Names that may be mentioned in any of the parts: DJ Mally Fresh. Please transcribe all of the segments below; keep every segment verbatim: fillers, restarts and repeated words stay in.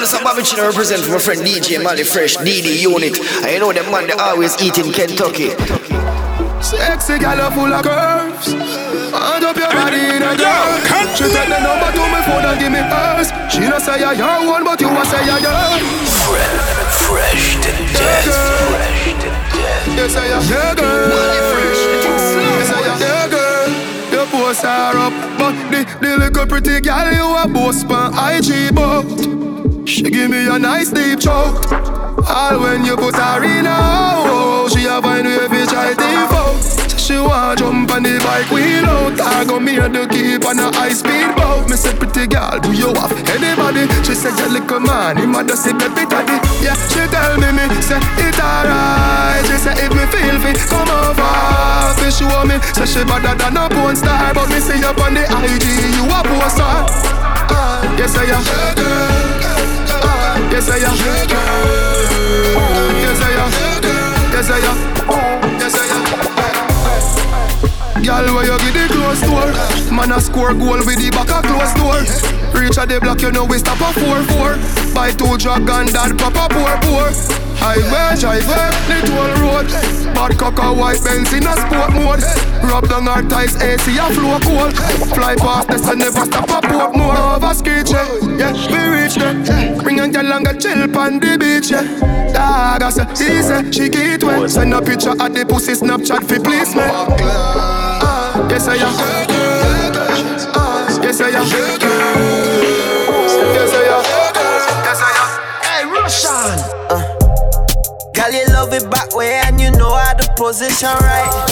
Proudest of Babichin represents my friend D J Mally Fresh, D D Unit. I know the man that always eat in Kentucky. Sexy gal full of curves. Hand up your body in a dark. She take the number to my phone and give me hers. She no say I your one, but you a say I your. Fresh, fresh to death. Fresh to death. They say I your girl. They say posts are up, but the, the little pretty girl you a boss pan I G boat. She give me a nice deep choke. All when you put her in a hole, she a find way fi try default. She want jump on the bike wheel out. I got me and the keep on a high speed boat. Me say pretty girl, do you have anybody? She said your little man, him a does it baby daddy. Yeah, she tell me me say it alright. She say if me feel fit, come over. She show me, say she better than a porn star. But me see up on the I G, you a poster. uh, Yes I am. uh, Yes I am. Yes I am. Yes I am. Yes I am. Girl, where you get the close door? Man a score goal with the back a close door. Reach a the block, you know we stop a four four. Buy two dragon, dad pop a pour pour. Highway, highway, the toll road. Bad cock a white Benz in a sport mode. Rub down our tights, A C a flow cold. Fly past this and never stop a port more. Over ski check, yeah, we reach there. Bring a girl and get chill on the beach, yeah. Dog, I say, easy, she get wet. Send a picture at the pussy Snapchat for please, man. Ah, yes I am. Ah, yes I am. Yes I am. Yes I am. Hey, Russian! Uh. Girl, you love it back way and you know how to position right.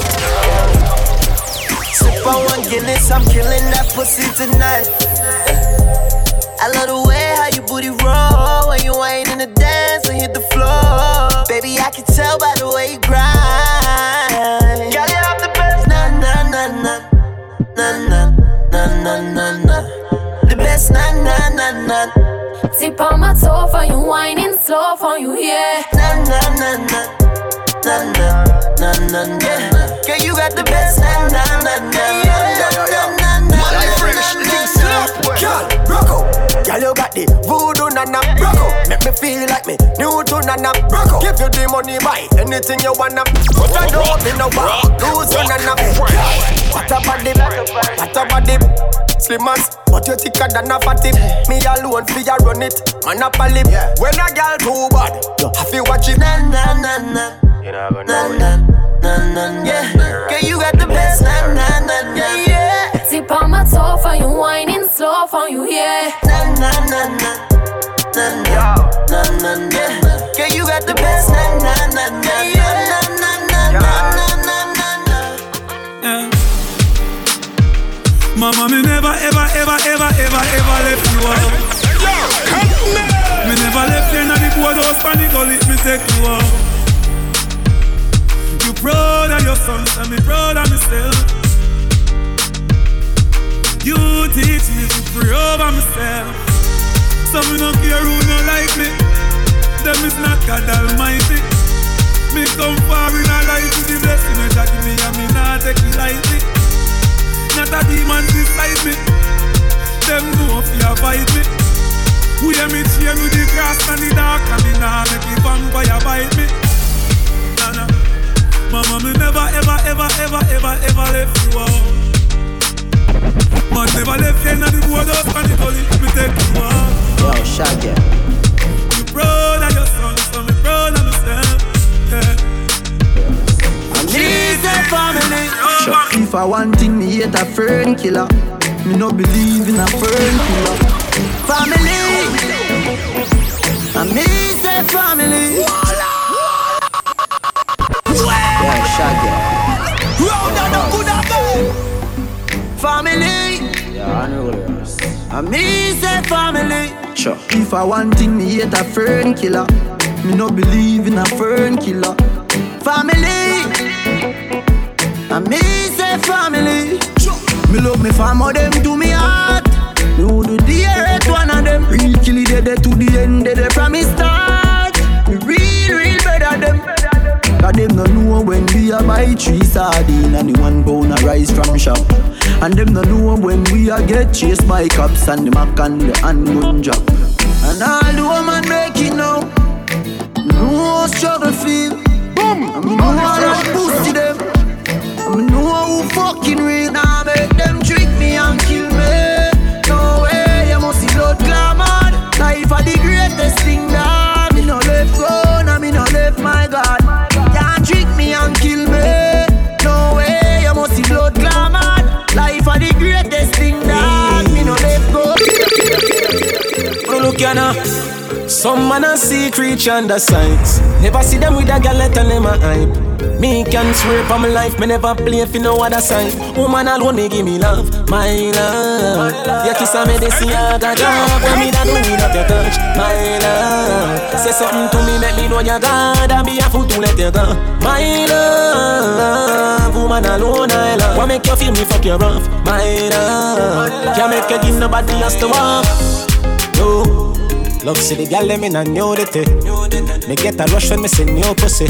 Sip on one Guinness, I'm killing that pussy tonight. I love the way how you booty roll when you ain't in the dance and hit the floor. Baby, I can tell by the way you grind. Girl, you have the best, na na na na na na na na na. The best, na na na na. Tip on my toe for you, whining slow for you, yeah. Na na na na na na na na na. Yeah. Girl, you got the best. Na na na na na na na na. Mally Fresh, things up, girl, Rocko. Girl, you got the voodoo na na Rocko. Make me feel like me Newton na na Rocko. Give you the money, buy anything you wanna. But I don't be no one lose you na na. What a body, what a body. Slimmers, but you're thicker than a fatty. Me alone fi a run it, man up a lip. When a girl too bad, I fi watch it. Na na na na, na na na na. Yeah, girl you got the best. Na na na na, yeah. Tip on my toe for you, whining slow for you, yeah. Na na na na, na na na na. Yeah, girl you got the best. Na na na na, na na na na na na. Mama, me never, ever, ever, ever, ever, ever left you out. Yo, come me. Me never left you in the poor house and the gully, me take you out. You proud of your sons and me proud of myself. You teach me to pray over myself. So me no care who no like me. Them is not God Almighty. Me come far in a life with the blessing that give me and me not take it lightly. Not a demon beside me. Them know if you abide me. Who hear me cheer with the grass and the dark and me nah make the vampire bite me. Nah, nah. Mama, me never ever ever ever ever ever left you out. Man never left you in the road up and the gully, me take you out. Yo, shag ya. You proud of your son, so me proud of myself. Yeah. I need a family. If I want thing, me hate a fern killer. Me no believe in a fern killer. Family, I miss a family. Yeah, shaggy. Round and a good affair. Family, yeah, I know this. I miss a family. Sure. If I want thing, me hate a fern killer. Me no believe in a fern killer. Family. I miss a family. Me love me family, them to me heart. Me who do the earth, one of them. Real killie, they there to the end, they there from me start. Me real, real better them. Cause them no know when we a buy three sardines and the one pound of rice from shop. And them no know when we a get chased by cops and the mac and the handgun drop. And all the Rihanna. Some man a secret under sights. Never see them with a galette and them a hype. Me can swear for my life, me never play for no other side. Woman alone me give me love, my love. Your kiss a medicine I got job. When me da do me not your touch, my love. Say something to me, make me know you God. I be a fool to let you go, my love. Woman alone I love. What make you feel me fuck you rough, my love. Can't make you give nobody else to walk. Yo, love see the gal dem in a nudity. Me get a rush when me see new pussy.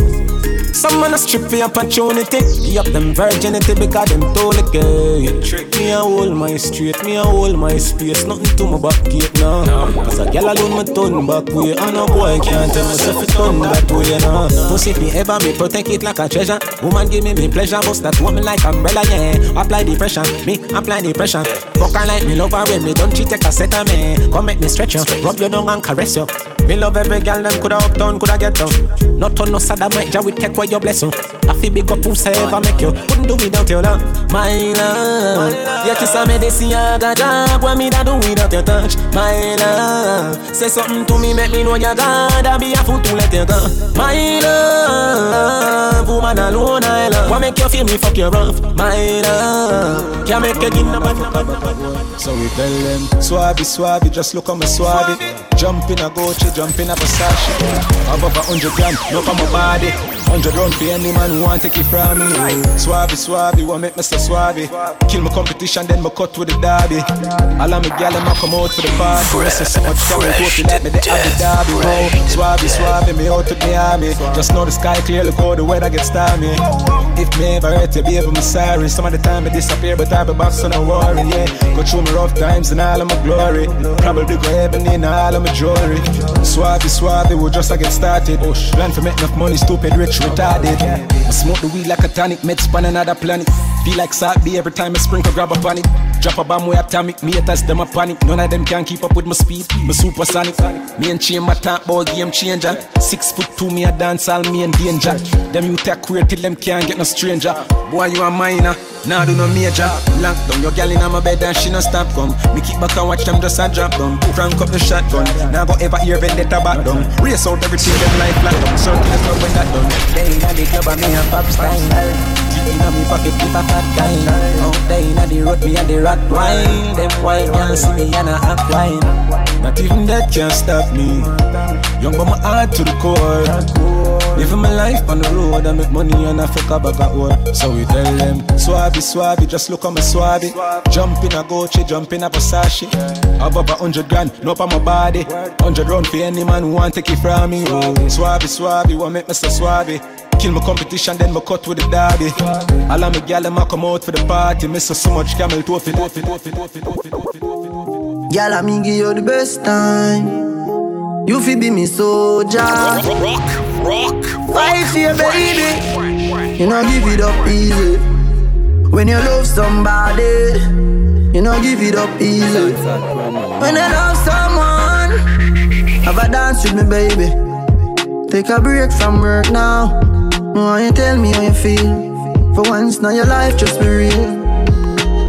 Some man a strip for opportunity. Be up them virginity because them too licky. Me a hold my straight, me a hold my space. Nothing to my back gate now. Cause a gal alone me turn back way. And a boy can't tell myself it turn that way now. Pussy if me ever me protect it like a treasure. Woman give me me pleasure, bust that woman like umbrella, yeah. Apply the pressure, me apply the pressure. Fuck her like me love her when me don't cheat take a set of me. Come make me stretch you, rub you down and caress you. Me love every girl, them coulda up down, coulda get down. Not on no sad, I might just with take what your blessing. I feel big up who's ever make you. Couldn't do without your love, my love. Your kiss a medicine, I got job. What me da do without your touch, my love. Say something to me, make me know you God. I be a fool to let you go, my love. Woman alone, I love. What make you feel me fuck you rough, my love. Can't make you give no bad, no bad, no bad, no bad. So we tell them, swabby, swabby, just look on me swabby. Jump in a Gucci, jump in a Versace. I've over hundred grand, no for my body. Hundred round for any man who want take it from me. Swabby, swabby, what make me so swabby? Kill my competition, then my cut with the derby. All of me gal them come out for the party. Fresh, so much coming close, like me the Abu Dhabi, bro. Swabby, swabby, me out to Miami. Just know the sky clear, look how the weather gets stormy. If me ever hurt you, baby, I'm sorry. Some of the time I disappear, but I be back, so no worry, yeah. Go through my rough times and all of my glory. Probably go heaven in all of my jewelry. Swabby, swabby, we just a get started. Plan for make enough money, stupid, rich, retarded. I smoke the weed like a tonic, meds span another planet. Feel like Saturday every time I sprinkle, grab a panic. Drop a bomb with atomic, me attach them a panic. None of them can keep up with my speed, my supersonic. Me and chain, my talk ball game changer. Six foot two, me a dance all me in danger. Them you take queer till them can't get no stranger. Boy, you a minor, now nah, do no major. Lock down your gal in my bed and she no stop come. Me keep back and watch them just a drop down. Crank up the shotgun, now go ever hear vendetta back down. Race out everything, them life flat down. Circle the club when that done. They inna the club and me a pop style. Inna me pocket keep a fat guy. Out there inna the road me and the rat wine. Them wild girls see me and a act wine. Not even that can stop me. Young but my heart to the core. Living my life on the road, I make money and I fuck up back at work. So we tell them, swabby, swabby, just look on me swabby. Jump in a Gucci, jump in a Versace. Above a hundred grand, no on my body. Hundred round for any man who want take it from me. Swabby, swabby, what make me so swabby? Kill my competition, then my cut with the derby. All of my gal them a come out for the party. Miss so much camel toffee, toffee, toffee, toffee, toffee, toffee, toffee. Gal, I mean give you the best time. You fi be me soldier. Rock, rock, rock. Fight for your baby. You know give it up easy. When you love somebody, you know give it up easy. When I love someone, have a dance with me, baby. Take a break from work now. Why you tell me how you feel? For once now your life just be real.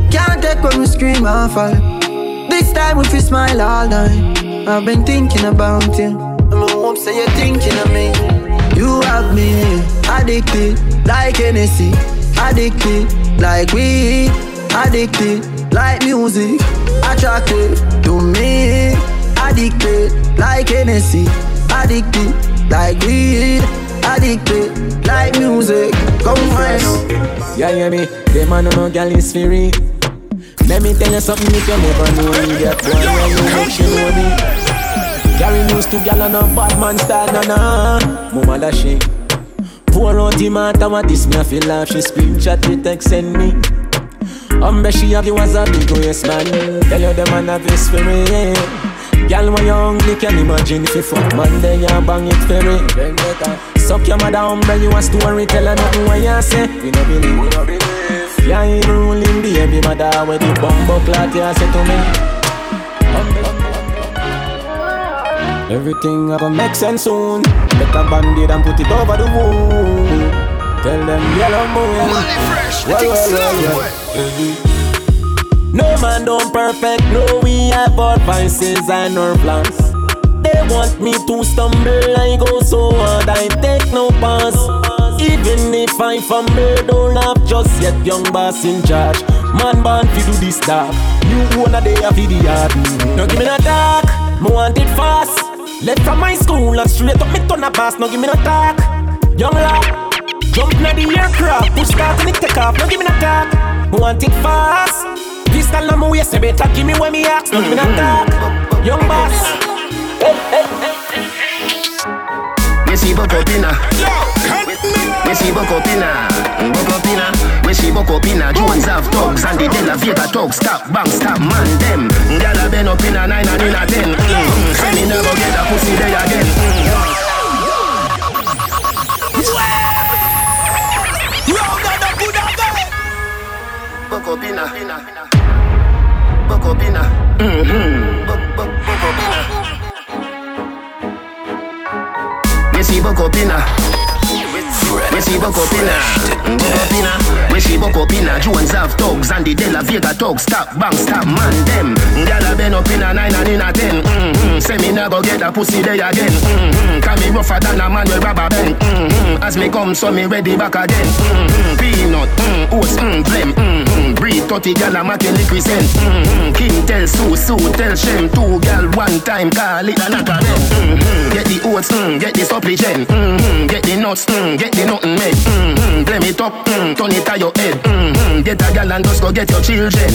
Can't take when we scream or fall. This time we feel smile all night. I've been thinking about you. I'm a hope say you're thinking of me. You have me addicted like N S C. Addicted like weed. Addicted like music. Attracted to me. Addicted like N S C. Addicted like weed. Addicted like music. Come fresh. Yeah, yeah, me. The man on a gal is free. Let me tell you something you can never know. You get one when you wish you know me. Carry news to gal on a bad man style, na na. Mama da she. Pour out the matter what this me a feel like. She screenshot the text send me. Umbe she have you as a big yes man. Tell you the man have his spirit, yeah. Girl, when you're hungry, can imagine if you fuck man, then you bang it ferry. Suck your mother humble, you a story, tell her nothing when you say. We no believe, we no believe. You ain't ruling baby mother with the bumbo clout you say to me. Everything gonna make sense soon. Better bandit and put it over the wound. Tell them yellow moon. Well, well, well, well, well. No man don't perfect, no we have our vices and our plans. want me to stumble, I go so hard, I take no pass. Even if I fumble, don't laugh, just yet young boss in charge. Man born fi do this stuff, you wanna day a fi the yard. Now give me no talk, me want it fast. Left from my school and straight up me turn a pass. Now give me no talk, young lad. Jump na the aircraft, push start and it take off. Now give me no talk, me want it fast. This time I'm away, say better give me where me ask. Now give me no talk, young boss. Hey, hey, hey. We see Bokopina. We see Bokopina. Bokopina. We see Bokopina. Jones have dogs and the elevator dogs. Stop, bang, stop, man, them. Gala been up in a nine and in a ten. Say me never get a pussy day again. Bokopina. Bokopina. Bokopina. We see Bokopina. We see Bokopina. Bokopina. We see Bokopina. Jones have dogs and the elevator dogs. Stop, bang, stop, man, them. Gala been up in a nine and in a ten. Mm-hmm. Say me never get a pussy day again. Mm-hmm. Can me rougher than a man with rubber band. Mm-hmm. As me come, so me ready back again. Mm-hmm. Peanut, mm, oats, mm, blem, mm-hmm. Breathe thirty gala making liquid scent. Mm-hmm. King tell Sue, Sue tell Shem. Two gal one time call it a knock again. Mm-hmm. Get the oats, mm, get the supplicant. Mm-hmm. Get the nuts, mm, get the nothing made. Mm-hmm. Blem it up, mm, turn it to your head. Mm-hmm. Get a gal and just go get your children.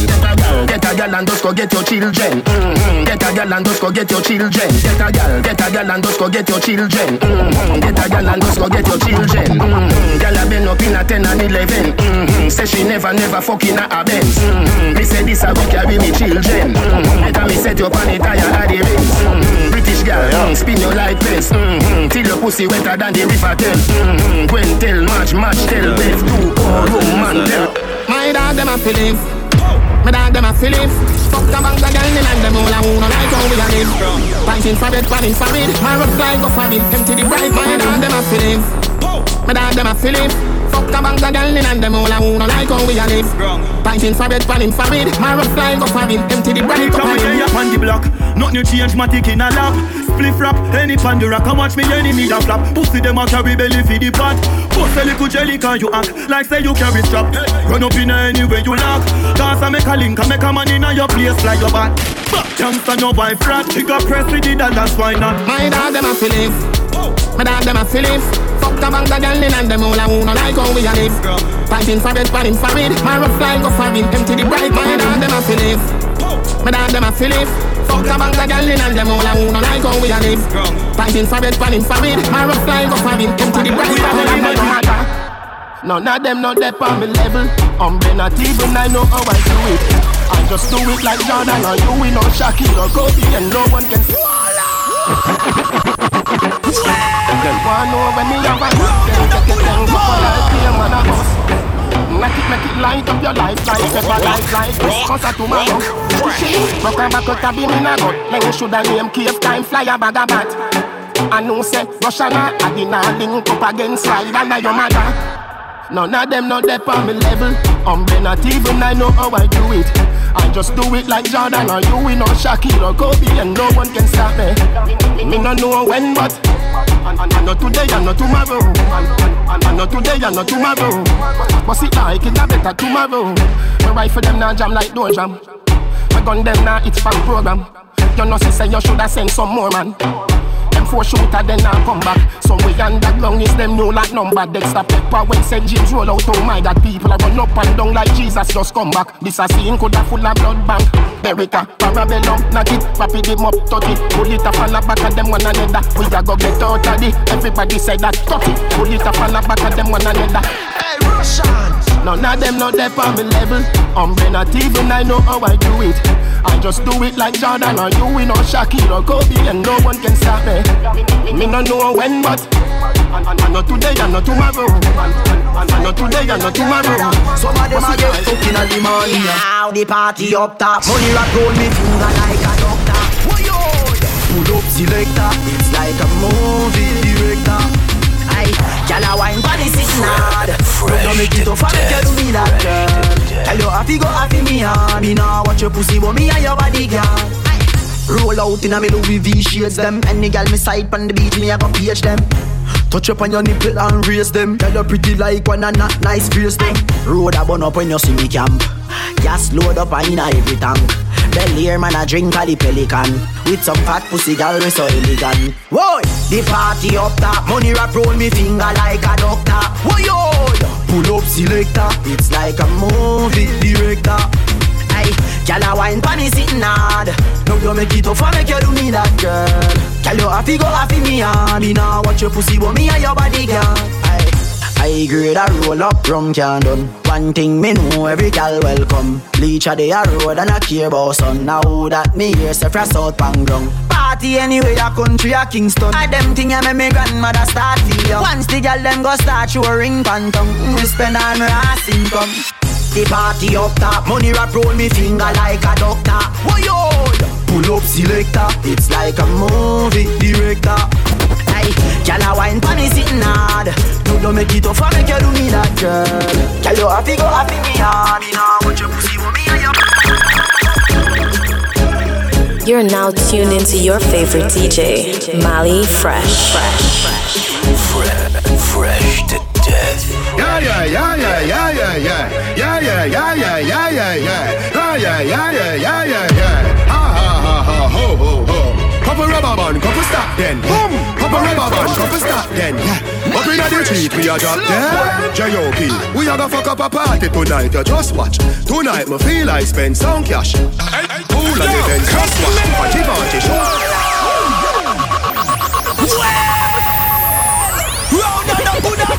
Get a gal and just go get your children. Mm-hmm. Get a gal and just go get your children. Get a gal, get a gal and just go get your children. Mm-hmm. Get a gal and just go get your children. Mm-hmm. Gal a been up in a ten and eleven. Mm-hmm. Say she never, never fucking a Benz. Mm-hmm. Me say this a go carry me children. Mm-hmm. Later me set your panty tire at the rims. Mm-hmm. British gal, mm, spin your light fence. Mm-hmm. Till your pussy wetter than the river Thames. Mm-hmm. Gwen tell match, match tell Beth too. Oh, Roman tell. My dog dem a feeling. My dog dem a feeling. Fuck the bank again, the land dem all a who no like how we a live. Fighting for bed, fighting for it. My rough fly go for it. Empty the bright. My dog dem a feeling. My dog dem a feeling. Fuck the bank, the girl, and them all I wanna like how we a live. Fighting for it, falling for it. My rough flying up for it, empty the brain up for it. Up on the block, nothing you change, my tick in a lap. Spliff rap, any pandora can watch me, any need a flap. Pussy them a carry belly for the pot. Pussy a little jelly can you act, like say you carry strap. Run up in any way you knock. Dance and make a link, and make a man in your place like your back. Jumps and no wife rat, she got press with it and that's why not. My dog, them a feeling. My dog, them a feeling. Fuck the bank, the girl, and them all I wanna like how we a live. Fighting for it, fighting for it. My rough flying go for it. Empty the bright. My dog dem a feel it. My dog dem a feel it. Fuck a bank a girl and them all a who no like how we a live. Fighting for it, fighting for it. My rough flying go for it. Empty the bright. None of them no dep on me level. I'm not even I know how I do it. I just do it like Jordan or you we no Shaquille or Kobe and no one can. Them one over me and my house. Them take it down for life, be a man of us. Make it, make it light up your life, life, ever life, life. Cause I do my own. Rock and back out a beam in a gut. Like you should have named cave time, fly a bag of bat. And who say, Russia na, I did not link up against slide under your mother. None of them not dep on me level. I'm not even I know how I do it. I just do it like Jordan or you, we know Shaquille or Kobe and no one can stop me. Me no know when but And, and, and not today and not tomorrow. And, and, and not today and not tomorrow. But see like it's a better tomorrow. My rifle them now jam like no jam. My gun them now it's fan program. You know she say you shoulda send some more man. Them four shooter then now come back. Some way underground is them no like number. Dexter Pepper when Saint James roll out. Oh my God, people are run up and down like Jesus just come back. This a scene coulda full of blood bank. America, Parabellum, knock it, rapid him up, touch it. Pull it up and back at them one another. We a go get out of it, everybody say that, touch it. Pull it up and back at them one another. Hey Russians! None of them know they're on the level. I'm not even I know how I do it. I just do it like Jordan or you, we know Shaquille or Kobe and no one can stop me. Me no know when but and, and, and not today and not tomorrow. And, and, and not today and not tomorrow. Some of them are get stuck in the morning. Now the party up top. Money rock roll me through like a doctor. Pull up selector. It's like a movie director. Gyal a wine body sitting hard. Don't make it tough and make you do me that girl. Tell you I fi go, I fi me hard. Me now watch your pussy but me and your body girl. Roll out in a me Louis V shades them. Any gal me side pan the beach, me a go page them. Touch up on your nipple and raise them. Tell you pretty like one and not nice face them. Road a bun up when you see me camp. Gas load up and in a every tank. Belly air man a drink a the pelican. With some fat pussy gal we so elegant. Whoa! The party up top. Money wrap round me finger like a doctor. Whoa yo! Pull up selector. It's like a movie director. Ay, girl a wine panny sitting hard. Now you make it tough and make you do me that girl. Girl you have to go off in me hand. Me now watch your pussy but me and your body girl. Aye, I grade a roll up rum can done. One thing me know every girl welcome. Bleach a day a road and a care boss on. Now that me hear say from South Pangong. Party anyway a country a Kingston. A them thing a make me grandmother start feel young. Once the girl them go start show a ring pantong. We spend on her ass income. The party up top, money wrap roll me finger like a doctor. Whoa yo! Pull up selector, it's like a movie director. Aye, gyal a wine panny sitting hard. No don't make it tough and make you do me that girl. Gyal you happy go happy me hard. Me now watch your pussy with me and your. You're now tuned into your favorite D J, Mally Fresh. Fresh, fresh, fresh to death. Yeah, yeah, yeah, yeah, yeah, yeah, yeah, yeah, yeah, yeah, yeah, yeah, yeah, yeah, yeah, yeah, yeah, yeah, yeah, yeah. Ha ha ha ha ho ho ho. Pop a rubber band, couple stop then. Boom. Pop a rubber band, couple stop then. Up in the street, we a drop there. J O P, we a go fuck up a party tonight. You just watch. Tonight, me feel I spend some cash. Cool and even just watch. Party party show. Round and up, put a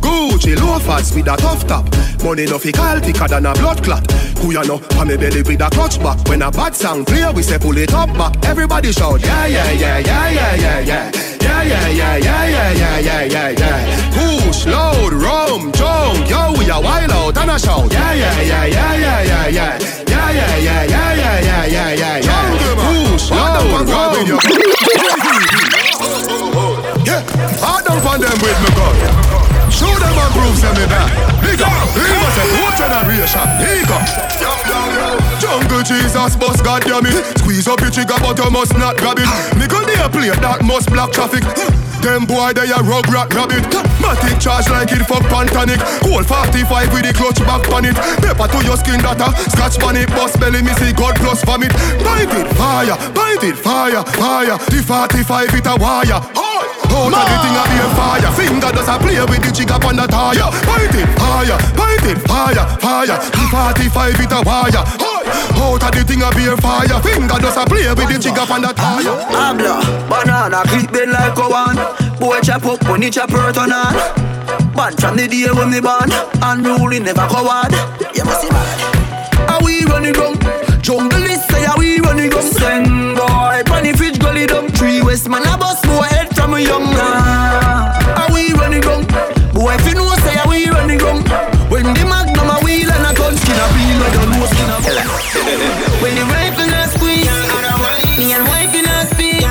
Gucci loafers with a tough top. Money no fi call thicker than a blood clot. Kuya no, pa me belly with a clutch back. When a bad song play, we say pull it up back. Everybody shout, yeah, yeah, yeah, yeah, yeah, yeah, yeah. Yeah, yeah, yeah, yeah, yeah, yeah, yeah, yeah, yeah. Push, load, rum, junk. Yo, we a wild out and a shout. Yeah, yeah, yeah, yeah, yeah, yeah, yeah. Yeah, yeah, yeah, yeah, yeah, yeah, yeah, yeah, yeah. Push, load, rum. Yeah, I don't find them with me gun. Show them and prove send me back. Big up, he was a new generation. Big up, jungle Jesus, boss goddamn it. Squeeze up your trigger but you must not grab it. Nigga they play that must block traffic. Them boy they a rug rat rabbit. Matic charge like it fuck pantanic. Cold forty-five with the clutch back pan it. Pepper to your skin data, scratch pan it. Boss belly me see God plus vomit. Bite it fire, bite it fire, fire. The forty-five it a wire. Out of the thing a be fire. Finger does a play with the jig up on the tire. Bite it fire, bite it fire, fire. The forty-five it a wire. Out of the thing a be fire. Finger does a play with the jig up on the tire. Abla, banana, clip bend like a one. Boy chop up when you chop hurt on her. Bad from the day when me born. And rule never go hard. You must be bad. Are we running down? Jungle is say are we running down? Send boy, bunny fish gully down. Three west man a bust no head from a young man. Are we running down? Boy if you know say are we running down? When the magnum a wheel and a gun skin a peel like a nose skin a when the rifle a squeeze, me and wife in a speak.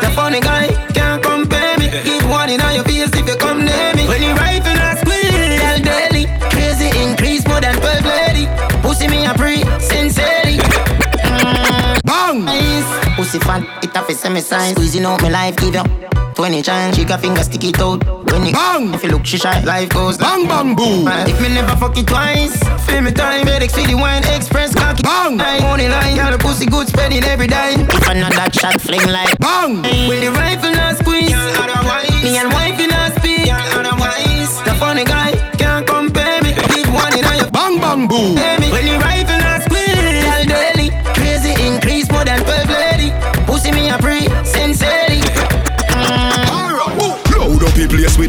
The funny guy can't compare me. Give one in all your face if you come near me. When the rifle a squeeze, I'll daily. Crazy increase more than twelve lady. Pussy me a free, sincerely. Bang! Ice. Pussy fat, it a fi semi-size. Squeezing out my life, give you twenty chance. She got finger stick it out. When you bang! If you look, she shy, life goes bang, bang, boom. If me never fuck it twice, feel me time. Medic City Wine Express, cocky. Bang! Money line, got a pussy good spending every dime. If I not that shot, fling like bang! With the rifle not squeeze, me and wife in a speak. The funny guy can't compare me. Give one in a bang, bang, boom. When the rifle not squeeze, I'll daily. Crazy increase more than twelve lady. Pussy me a free, sincerely. Be place with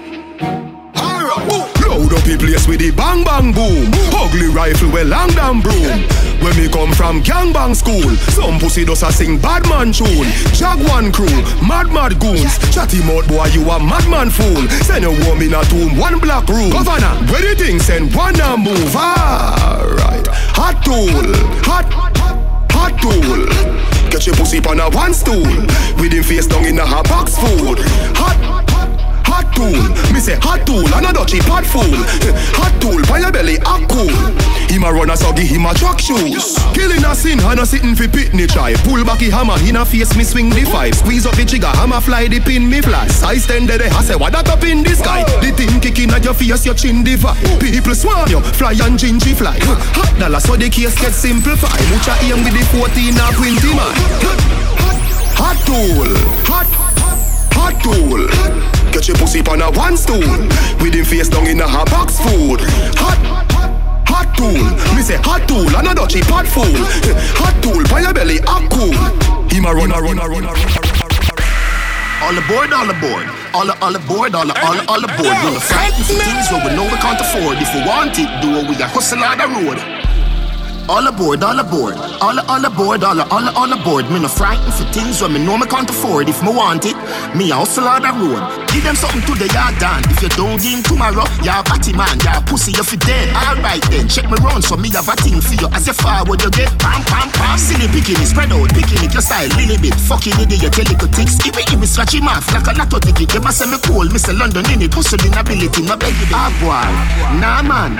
Load up the place with the bang bang boom. Ugly rifle with long damn broom. When we come from gang bang school, some pussy does a sing bad man tune. Jaguan crew, mad mad goons. Chatty mouth boy, you a madman fool. Send a woman in a tomb, one black room. Governor, where the thing send one and move. Alright, hot tool, hot, hot tool. Catch your pussy on a one stool, with him face down in a hot box food. Hot, hot tool, me say hot tool, and a dutchy pot fool. Hot tool, by your belly, a cool. Him a runner, so give him a truck shoes. Killing a sin, and a sitting for pitney try. Pull back the hammer, in a face, me swing the five. Squeeze up the trigger, hammer fly, the pin, me flash. I stand there, I say, what that up in the sky? The thing kicking at your face, your chin divide. People swarm you, fly and gingy fly. Hot dollar, so the case gets simplified. Mucha aim with the fourteen or twenty man. Hot tool, hot, hot tool. Get your pussy on a one stool, with him face down in a hot box food. Hot, hot tool, me say hot tool, and a dutchy pot fool. Hot tool, by your belly, a cool. Him a runner, runner, runner, all aboard, all aboard, all all aboard, all all all aboard. We'll fight for things what we know we can't afford. If we want it, do it, we got hustle on the road. All aboard, all aboard, all all aboard, all all all aboard. Me no frightened for things when me know me can't afford. If me want it, me a hustle on the road. Give them something today, you're done. If you don't give them tomorrow, you're a batty man, you're a pussy, you're dead. Alright then, check me round, so me have a thing for you. As you forward, you get pam, pam, pam. Silly picking it, spread out, picking it, your style, little bit. Fucking idiot, you tell it to ticks. Give me, give me, scratch him off, like a lot of ticket. You must send me cool, Mister London in it. Hustle in ability, no beg it. Ah, boy, nah, man.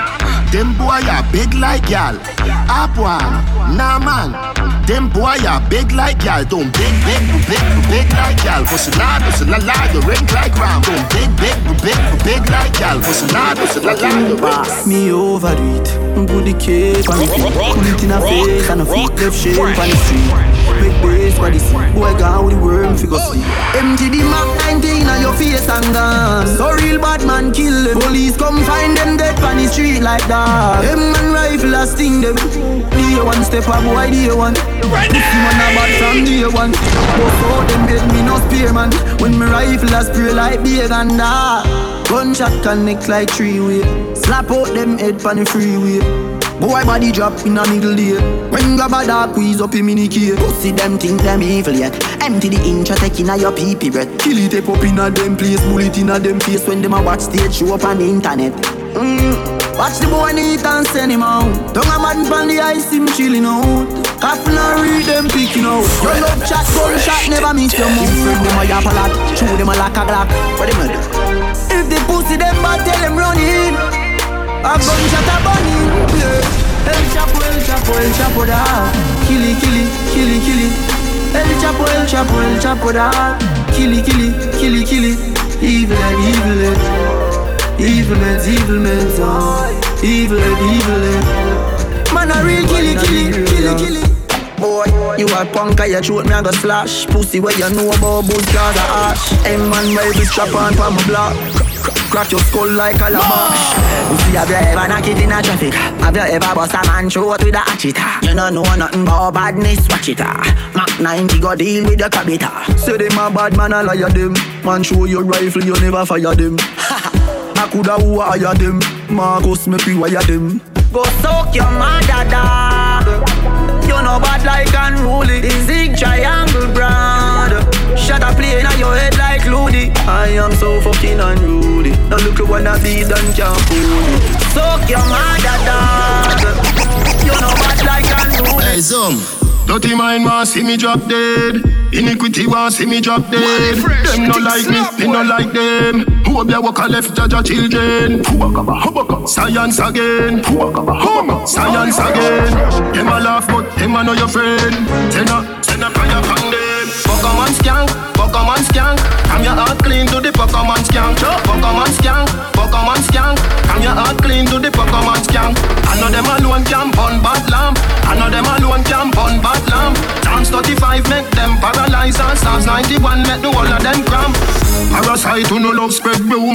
Them boy are big like y'all. Ah, boy, nah, man. Them boy are big like y'all. Don't big, big, big, big, big like y'all. Hustle loud, hustle loud, you ring like round. Don't big, big, big, big like y'all. Hustle loud, hustle loud. Me overdo it. Put the cake on the feet. Put it in a face and a feet left shape on the street. Big brace for the seat. Boy, got the worm figure sleep. M G D Mac nineteen on your face and dance. So real bad man kill them. Police come find them dead on the street like that. Them man rifle a sting them. Day one step up, boy, day one. Put him on a bad from day one. Before them get me no spear man. When my rifle a spray like big and that. Gunshot connect like three-way. Slap out them head pan the freeway. Boy body drop in a middle day. When grab a dark squeeze up in mini key. Pussy them think them evil yet. Empty the inch a taking a your pee-pee breath. Kill it up in a them place. Bullet in a them face. When them a watch stage show up on the internet. Mm. Watch the boy eat and send him out. Don't a man pan the ice, him chilling out. Coffin and read them picking out. Roll up chat, gunshot, never miss your mouth. If them a yap a lot, chew them a lack a glock. What them a do? If the pussy them bad, tell them run in. A gunshot a bunny, yeah. El Chapo, El Chapo, El Chapo da. Killy, killy, killy, killy. El Chapo, El Chapo, El Chapo da. Killy, killy, killy, killy. Evil head, evil head. Evil men, evil men, oh. Evil men, evil men. Man a real killy, killy, killy, killy. Boy, you a punk and you throat me a go slash. Pussy where you know about booze cause a ash. Hey man, my bitch trap on for my block. Crack your skull like a lavash. You see, have you ever knocked it in a traffic? Have you ever bust a man throat with a hatchet? You don't know nothing about badness, watch it. Mac ninety go deal with the cabita. Say them a bad man a liar them. Man show your rifle, you never fire them. I coulda wire them, Marcus me pre-wire them. Go soak your mother dog. You know bad like unruly. The Zig Triangle brand. Shut up play in your head like Ludi. I am so fucking unruly. Now look to one of these and jump on. Soak your mother dog. You know bad like unruly. Hey Zoom. Dirty mind man see me drop dead. Iniquity man see me drop dead. Them no like me, they no like them. Hope you walk a left judge your children. Science again. Science again. Them a laugh but them a know your friend. Send a, send a fire from them. Pokemon skank, Pokemon skank. Come your heart clean to the Pokemon skank. Pokemon skank, Pokemon skank. Come your heart clean to the Pokemon skank. I know them alone can burn bad lamp. I know them alone can burn bad lamp. Dance thirty-five make them paralyze. And Psalms ninety-one make the whole of them cramp. Parasite who no love spread rumor.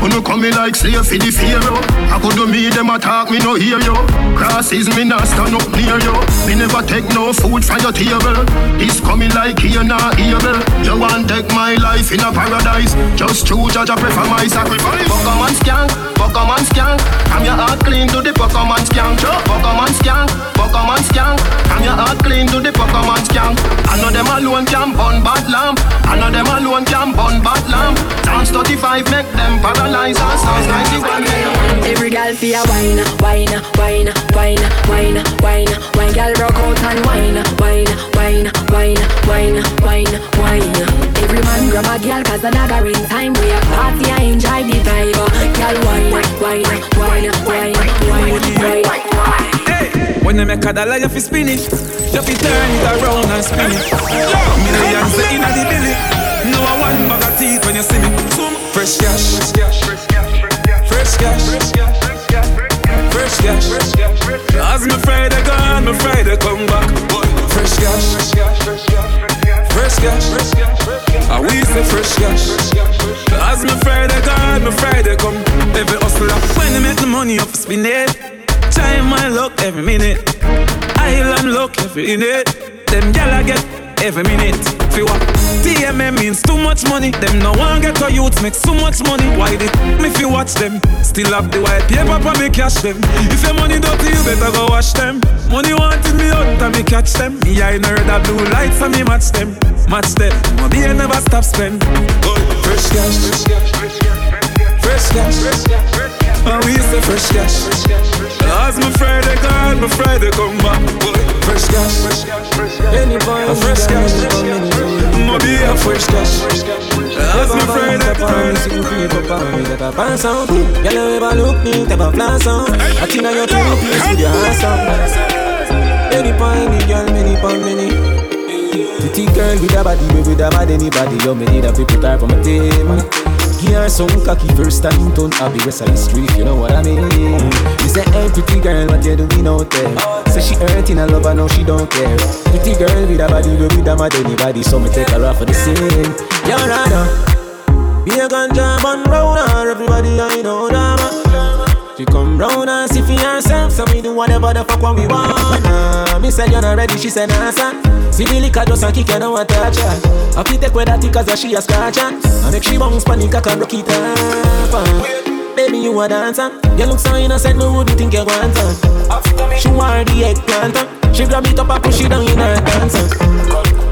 Who no come in like slave for the pharaoh. I could do me them attack me no hear you. Crosses me not stand up near you. Me never take no food from your table. This coming like here not evil. You want take my life in a paradise. Just true judge I prefer my sacrifice. Pokemon scan, Pokemon scan. I'm your heart clean to the Pokemon scan. Pokemon scan, Pokemon scan. I'm your heart clean to the Pokemon scan. I know them alone can burn bad lamp. I know them alone can burn bad lamp. Dance thirty-five make them paralyze us. Sounds like the one day. Every girl feel a whine, whine, whine, whine, whine, whine, whine. Girl broke out and whine, whine, whine, whine, whine, whine, whine. Every man grab a girl 'cause a dagger in time. We a party and enjoy the vibe. Girl whine, whine, whine, whine, whine, whine. When I make a dollar, you fi spin it. You fi turn it around and spin it. Millions they inna the belly. No a one bag of teeth when you see me. Fresh cash, fresh cash, fresh cash, fresh cash, fresh cash, fresh cash, fresh cash. As me Friday gone, me Friday come back. Fresh cash, fresh cash, fresh cash, fresh cash. I we say fresh cash. As me Friday gone, me Friday come. Every hustler when they make the money, up spin it. Time and luck every minute. Island luck every minute. Them gyal get every minute. Feel what? T M M means too much money. Them no one get a youth make so much money. Why did me fi watch them? Still have the white paper for me cash them. If your money dirty, you better go wash them. Money wanted me out and me catch them. Me eye in a red and blue lights and me match them. Match them. Money I never stop spend. Fresh cash, fresh cash, fresh cash, fresh cash, fresh cash, fresh cash. And we say fresh cash. As my Friday gone, my Friday come back. Fresh cash. Anybody a fresh cash. I'ma be a fresh cash. As my Friday gone. Y'all ever look me, never flash out. I think I got two place with your ass out. Anybody, girl, many pound, many. Pretty girl with a body, baby, with a bad anybody. You may need a people type on my table. Give her some cocky first time, don't have the rest of the street, you know what I mean? You say, hey pretty girl, what you doing out there? Say she hurting her love, I know she don't care. Pretty girl with a body, we with a mad anybody, so me take her off for the scene. Yo, Rana, be a ganja man round her, everybody I know that. She come round and see for herself, so we do whatever the fuck what we want. uh, Me say you're not ready, she say nah son. See the liquor just a kick and I want to touch her. I feel take with that tick as she a scratch her. I make she bounce panic I can rock it up. Baby you a dancer. You look so innocent no who do think you want her. She wear the eggplant. She grab it up and push it down in her pants.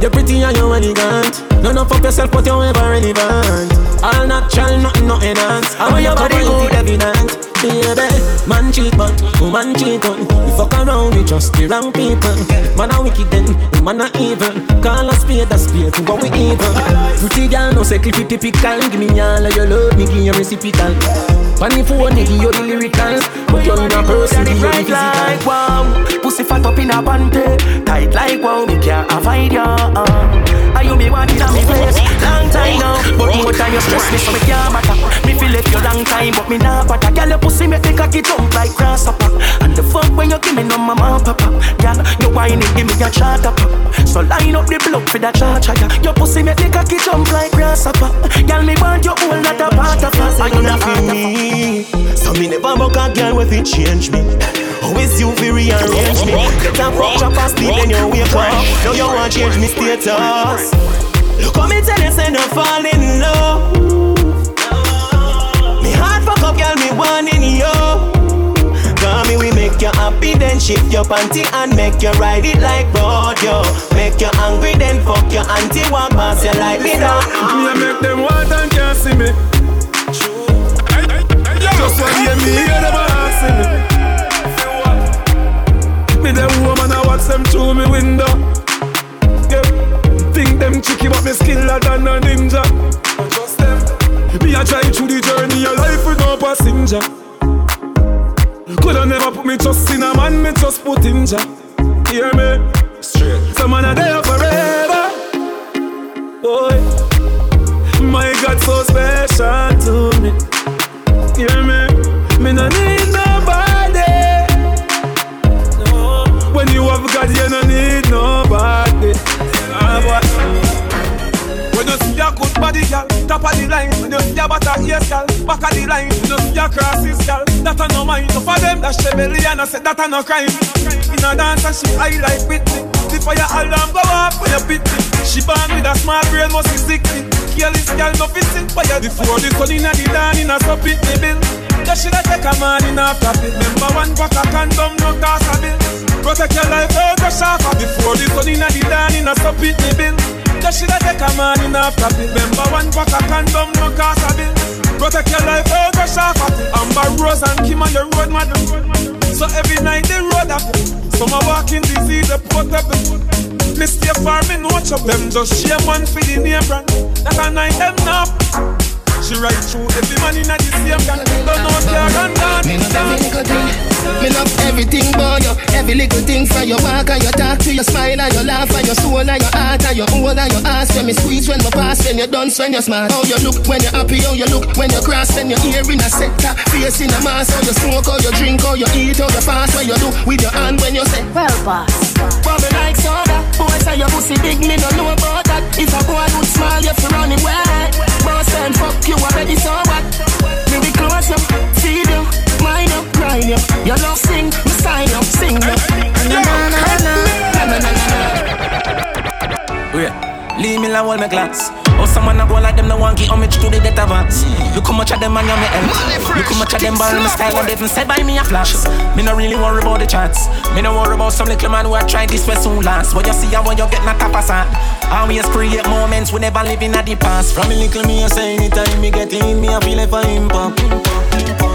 You're pretty and you're elegant. Don't fuck yourself but you're ever relevant. All natural nothing no enhanced. How your body good evident. Baby, man cheat but woman cheat on. We fuck around with just the wrong people. Man a wicked then, woman a evil. Call a spade a spade, to go with evil. Pretty girl no say clippy typical. Give me all of your love, me give you reciprocal. Funny phone, me give you the lyrical. But you're not a person, give you the physical. Like wow, pussy fat up in a panty. Tight like wow, me can't avoid ya. Are you me wanting at me place? Long time now, but more time you stress me so me can't matter. Me feel like you long time, but me not bother. Girl you pussy me think I get jump like grasshopper. And the fuck when you give me no mama papa. Girl you whine it, give me your chart up. So line up the block for the charger. Your pussy me think I get jump like grasshopper. Girl me want you all not a part of us. Are you not for me? So me never mock a girl with it change me. Always you fi rearrange me. Get a fuck chop and sleep then you wake up. Now you want change me status. Look how me tell you say no fall in love. Me heart fuck up girl me want in you. Cause me we make you happy then shift your panty and make you ride it like board yo. Make you angry then fuck your auntie walk past you like me down. Me make them want and can't see me. Just one day me hear them asking me. Me them woman I watch them through me window. Yeah. Think them tricky but me skiller than a ninja. I trust them. Me a drive through the journey of life with no passenger. Coulda never put me trust in a man, me just put in ja. Hear me? Straight. Some man a there forever. Boy, my God so special to me. Hear me? Me no need nobody. When you have God, you don't need nobody. Ah, boy. When you see a good body, girl, Top of the line, no, ya butter, yes, girl. Back of the line, no, ya crosses, girl. That I no mind, no for them, that shebelly, and I said that I no crime. In a dance and she high like Whitney. The fire alarm go off when you beat me. She born with a small brain, must be sick me. Careless girl, no fitting for you. Before the sun in a the dawn, in a so pit me bill. Just should I take a man in a profit. Remember one buck a condom, no toss a bill. Protect your life out of shopper. Before the sun in a the dawn, in a so pit me bill. Just should I take a man in a profit. Remember one buck a condom, no toss a bill. Protect your life out of shopper. Amber Rose and Kim on the road, madam. So every night they road up. Some are walking disease, they put up. Me stay far, me no chop. Them just share one for the name brand. That a night them nap. She right through every man in the same gang. Don't know if you're gone down. Me love every little thing. Me love everything about you. Every little thing for your walk and your talk to your smile and your laugh and your soul and your heart and your own and your ass. When me squeeze, when me pass, when you dance, when you smile. How you look when you're happy, how you look when you're cross, when you're here in a sector, face in a mask. How you smoke, how you drink, how you eat, how you fast, what you do with your hand when you say, well, boss. But me like soda. Boys are your pussy big, me don't know about that. If a boy would smile, you have to run away. Boss and fuck you already so what? Me be close up, feed you, mind up, grind up. Your love sing, me sign up, sing up. Na na na na na na na. Wait, leave me alone, me glass. Oh, someone a go like them, no one give homage to the death of us. Look how much of them man on me end. Look how much of them ball in my style and they even said buy me a flash. Me no really worry about the chance. Me no worry about some little man who I tried this way soon last. What you see and what you get not a passant. Always create moments we never live in a the past. From me little me I say anytime me get in me I feel like I'm pop.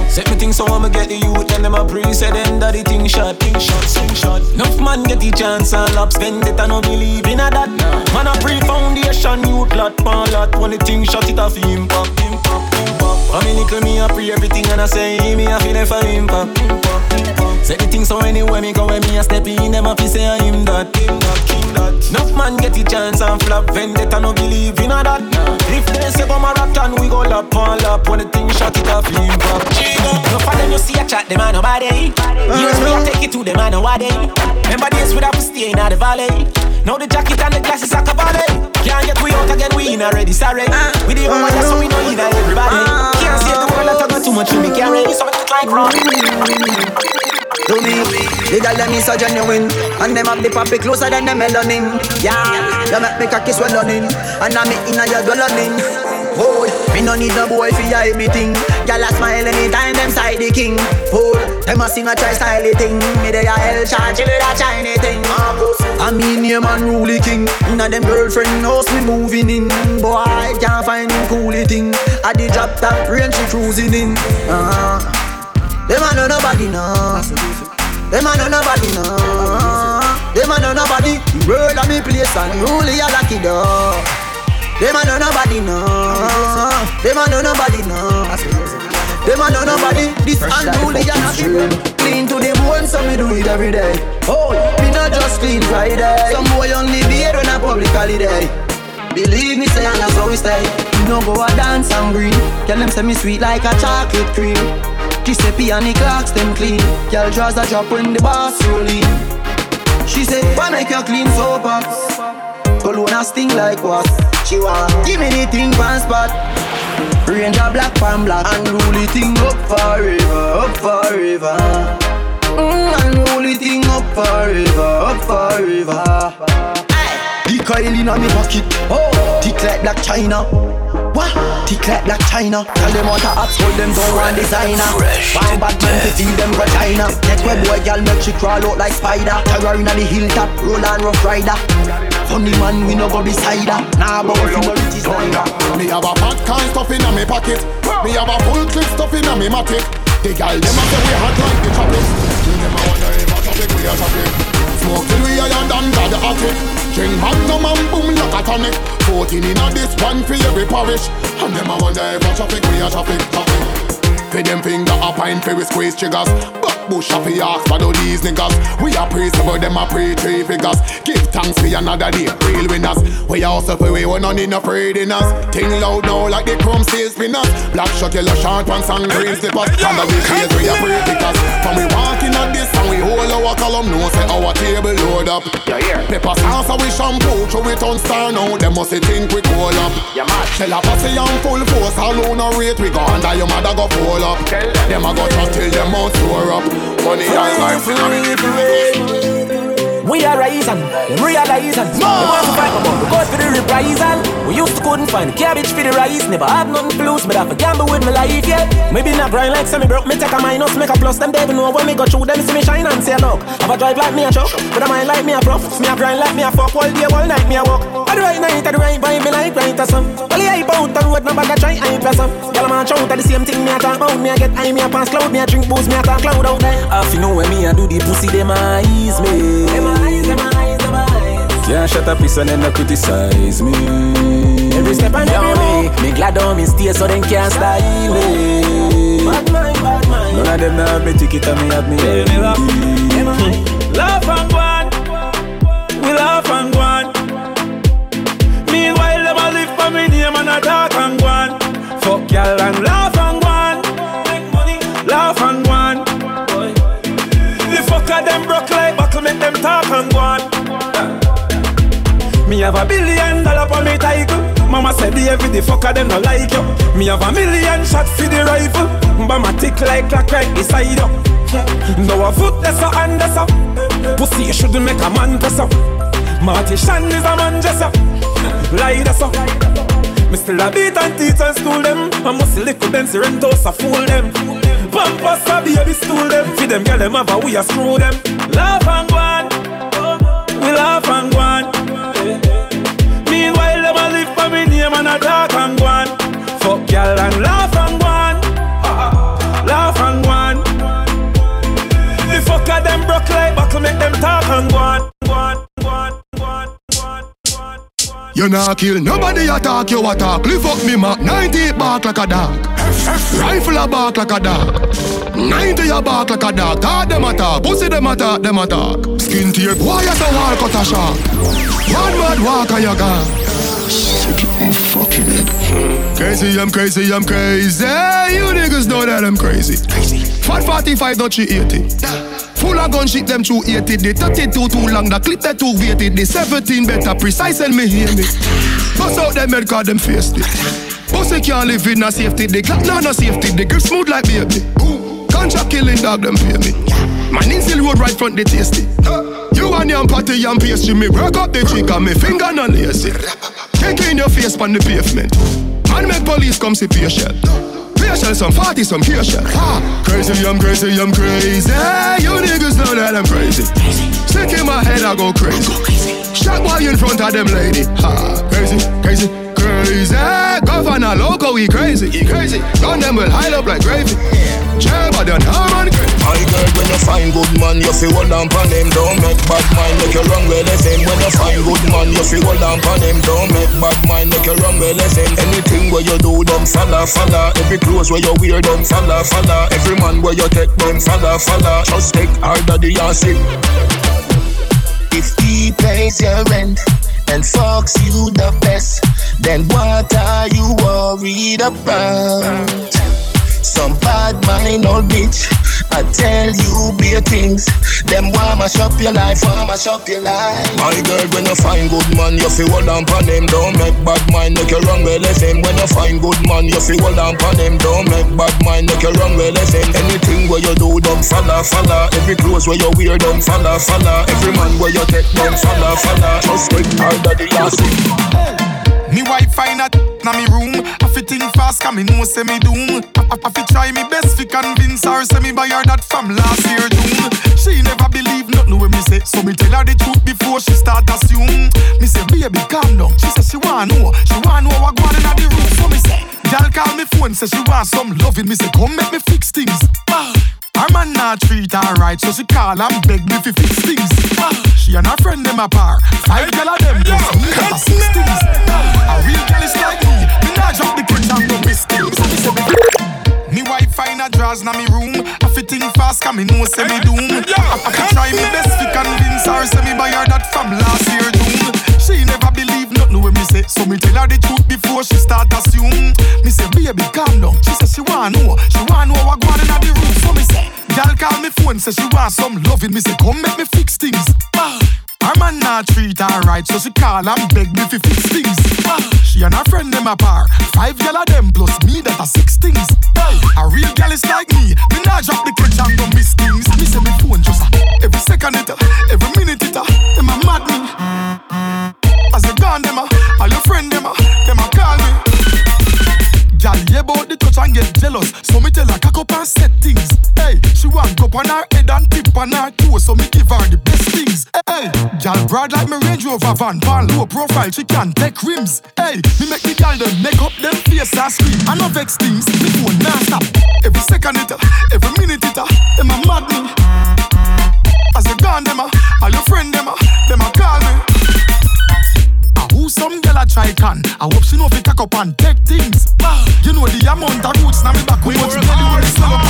Set me things so I'ma get the youth and them a preset them that the thing shot, thing shot, thing shot. Enough man get the chance and laps then that I no believe in a that. Man a pre-foundation youth lot. When the thing shot it off, impact, impact, impact. I mean, little me, I pray everything and I say, me, I feel it for impact, impact, impact. Say the thing so anywhere me go, when me a step in, them a fi say I'm that, I'm that, I'm that. Enough man get the chance and flop, vendetta no believe in a that. Nah. If they say come a rock we go lap on lap, when the thing shot it off, impact. Enough of them you see a chat, them a nobody. Years we a take it to them a nobody. Remember days we a stay in the valley. Now the jacket and the glasses are cavalry. Can't get we out again, we in already, sorry. uh, We the over there, so we know in everybody. uh, Can't see the world, I talk too much, you me carry. So it look like wrong. To me, the girl them is so genuine. And them have the papi closer than the melanin. Yeah, you make me cocky swelling. And I make inna your dwelling. Hold, me no need no boy for your everything. Girl a smile anytime them side the king. Hold, them a sing a try style thing. Me they a hell charge, you with a shiny thing. I mean him and Ruly King. Now them girlfriend house me moving in. Boy, I can't find him coolie thing. At the drop top range she cruising in. Uh-huh. Them a know nobody now. Them a know nobody now. Them a know nobody. The world a me place and Ruly a lock it up. Them a know nobody now. Them a know nobody now. Them a know nobody, this unruly and happy. Clean to them once, so me do it every day. Oh, me not just clean Friday. Some boy only beer on a public holiday. Believe me, say, and that's how we stay. You know go a dance and green. Tell them say me sweet like a chocolate cream. Giuseppe and the clocks, them clean. Girl draws a drop when the boss roll in. She say, why make you clean soap box? Cologne a sting like what? She want, give me the thing pants spot. Ranger black pan black and roll thing up forever, up forever. Mm, and roll thing up forever, up forever. Hey. The coil in me pocket, oh, tick like black China. What? Tick like black China. Tell them what the apps hold them down and designer. One bad man to feel them vagina. That where boy girl make she crawl out like spider. Terror inna the hilltop, roll and rough rider. Funny man, we no go beside her. Nah, but we no riches neither. Me have a bad kind stuff in my pocket. Me have a full clip stuff in my matic. The girl dem a say we hot like the tropics. Them dem a wonder if a topic we a topic. Smoke till we higher than the attic. Drink magnum and boom like a tonic. Fourteen inna this one for every parish. And dem a wonder if a topic we a topic. Topic. Fi dem finger a pint fi we squeeze triggers. But Bush up your ass for all these niggas. We are praise about them a pray three figures. Give thanks for another day, real winners. We also for we one on in afraid in us. Ting loud now like the chrome sales spinners. Black shot, yellow short pants and green slippers. And the weekdays we are pray because from we walking at this and we hold our column, no say our table load up. Yeah, yeah. Pepper sauce we shampoo, throw it on star now. Them must think we call up. Yeah, man. Shell up us a young full force, alone a rate. We go under your mother go fall up. Tell them. Them a go trust till them mouth sore up. Money and life coming. We are rising, realizing. We want to fight about the cause for the reprisal. We used to couldn't find cabbage for the rice. Never had nothing to lose, but I gamble with my life, yeah. Maybe not grind like semi broke. Me take a minus, make a plus. Them devil know when me go through them, see me shine and say look. Have a drive like me a truck, but a mind like me a prof. Me a grind like me a fuck, all day, all night me a walk. At the right night, at the right vibe, me like right or some. Only I bout the road, no bag a try, I ain't press up. Y'all man shout at the same thing, me a talk out. Me a get high, me a pass cloud, me a drink booze, me a talk cloud out there. Half you know when me a do the pussy, them a eyes me. Them a eyes, them a eyes, them a eyes. Can't shut up, piece and then not criticize me. Every step and every move, me glad on me stay so then can't style me. Bad mind, bad mind. None of them now have me ticket and me have me. Hey, me laugh, mm-hmm. Laugh and go on. We laugh and go on. Meanwhile, them all live for me name and I talk and go on. Fuck y'all and laugh and go on. Make money, laugh and go on. The fucker them broke like buckle, make them talk and go on. Me have a billion dollar for me title. Mama said the every fucker them no like you. Me have a million shot for the rifle. Mama tick like clock right beside you. Now a foot that's a hand that's up. Pussy you shouldn't make a man dress up. Marty Shan is a man dress up. Lie that's up. Me still a beat and teach and stool them. I must lick up them serendose a fool them. Pampas a baby stool them. Feed them girl them have a we a screw them. Laugh and go on. We laugh and go on. Meanwhile, them a live for me name and a talk and go on. Fuck y'all and laugh and go on. Laugh and go on. The fucker them broke like buckle, make them talk and go on. You nah kill nobody attack, you attack. Live up me mark, ninety-eight bark like a dog. Rifle a bark like a dog. ninety a bark like a dog. Talk them attack, pussy them attack, them attack. Skin to your boy as a wall cut a shark. One man walk a your gang. Sick and fucking head. Crazy, I'm crazy, I'm crazy. You niggas know that I'm crazy. Fat forty-five, not she eighty. Full of gun shit, them two eighty. The thirty-two too long, the clip that too weighted. The seventeen better precise and me hear me. Bust out them head cause them faced it. Pussy can't live in a safety. The Glock now no safety. The grip smooth like baby. Contract killing dog, them pay me. Man in still road right front, they tasty. You and your party and pastry. Me work up the chick and me finger no lazy. Kick in your face on the pavement. And make police come see patient. Some forty, some here shell. Crazy, I'm crazy, I'm crazy. You niggas know that I'm crazy. Sick in my head, I go crazy. Shot while you in front of them lady. Ha. Crazy, crazy, crazy. Governor local, he crazy, he crazy. Gun them will hide up like gravy. Yeah, but they're not on crazy. My girl, when you find good man, you feel hold on pan him. Don't make bad mind, make you wrong with F M. When you find good man, you feel hold on pan him. Don't make bad mind, make you wrong with F M. Anything where you do, don't falla, falla. Every clothes where you wear, don't falla, falla. Every man where you take, don't falla, falla. Just take harder than you see. If he pays your rent and fucks you the best, then what are you worried about? Some bad mind old bitch, I tell you be things. Them want mash up your life, want mash up your life. My girl, when you find good man, you feel hold on pan him. Don't make bad mind, make you wrong with F M. When you find good man, you feel hold on pan him. Don't make bad mind, make you wrong with F M. Anything where you do, don't falla, falla. Every clothes where you wear, don't falla, falla. Every man where you take, don't falla, falla. Just take hard at the last. Me Wi-Fi not na me room. I fit think fast cause me know say me doom. I, I, I fit try me best fi convince her say me buy her that from last year doom. She never believe nothing when me say, so me tell her the truth before she start assume. Me say baby calm down. She say she want know, she want know what going on in the room. So me say, girl call me phone say she want some loving. Me say come make me fix things. Bah. Her man not treat her right, so she call and beg me fi fix things. Uh, she and her friend them apart. Five girl of them just me and six things. Uh, a real girl is like me, me not drop the kids and no miss things. Me Wi-Fi na drawers na me room. I fit thing fast, cause me know say me doom. I, I can try me best to convince her, say me buy her that from last year doom. She never believe nothing when me say, so me tell her the truth before she start assume. Me say, baby, calm down. She say she want know, she want know what going on in the room. So me say, girl call me phone, say she want some loving. Me say, come make me fix things. Her man not treat her right, so she call and beg me fi fix things. She and her friend them a par, five gal of them plus me that are six things. A real gal is like me, me not drop the catch and go miss things. Me say me phone just every second it, every minute it. Them a mad me. As they gone them a, all your friend them a, them a call me. Gal hear about the touch and get jealous, so me tell her cock up and set things. Hey, she want cup on her head and tip on her toe, so me give her the best things. Hey, gal broad like me Range Rover van, van low profile, she can take rims. Hey, me make the gal them make up them face and scream. I no vex things, me phone non stop. Every second it, every minute it, them a mad me. As they gone them a, all your friend them a, them a call me. Who some girl a try can, I hope she know fi cock up and take things. You know the amount of roots now me back we watch tell you when it's slow up.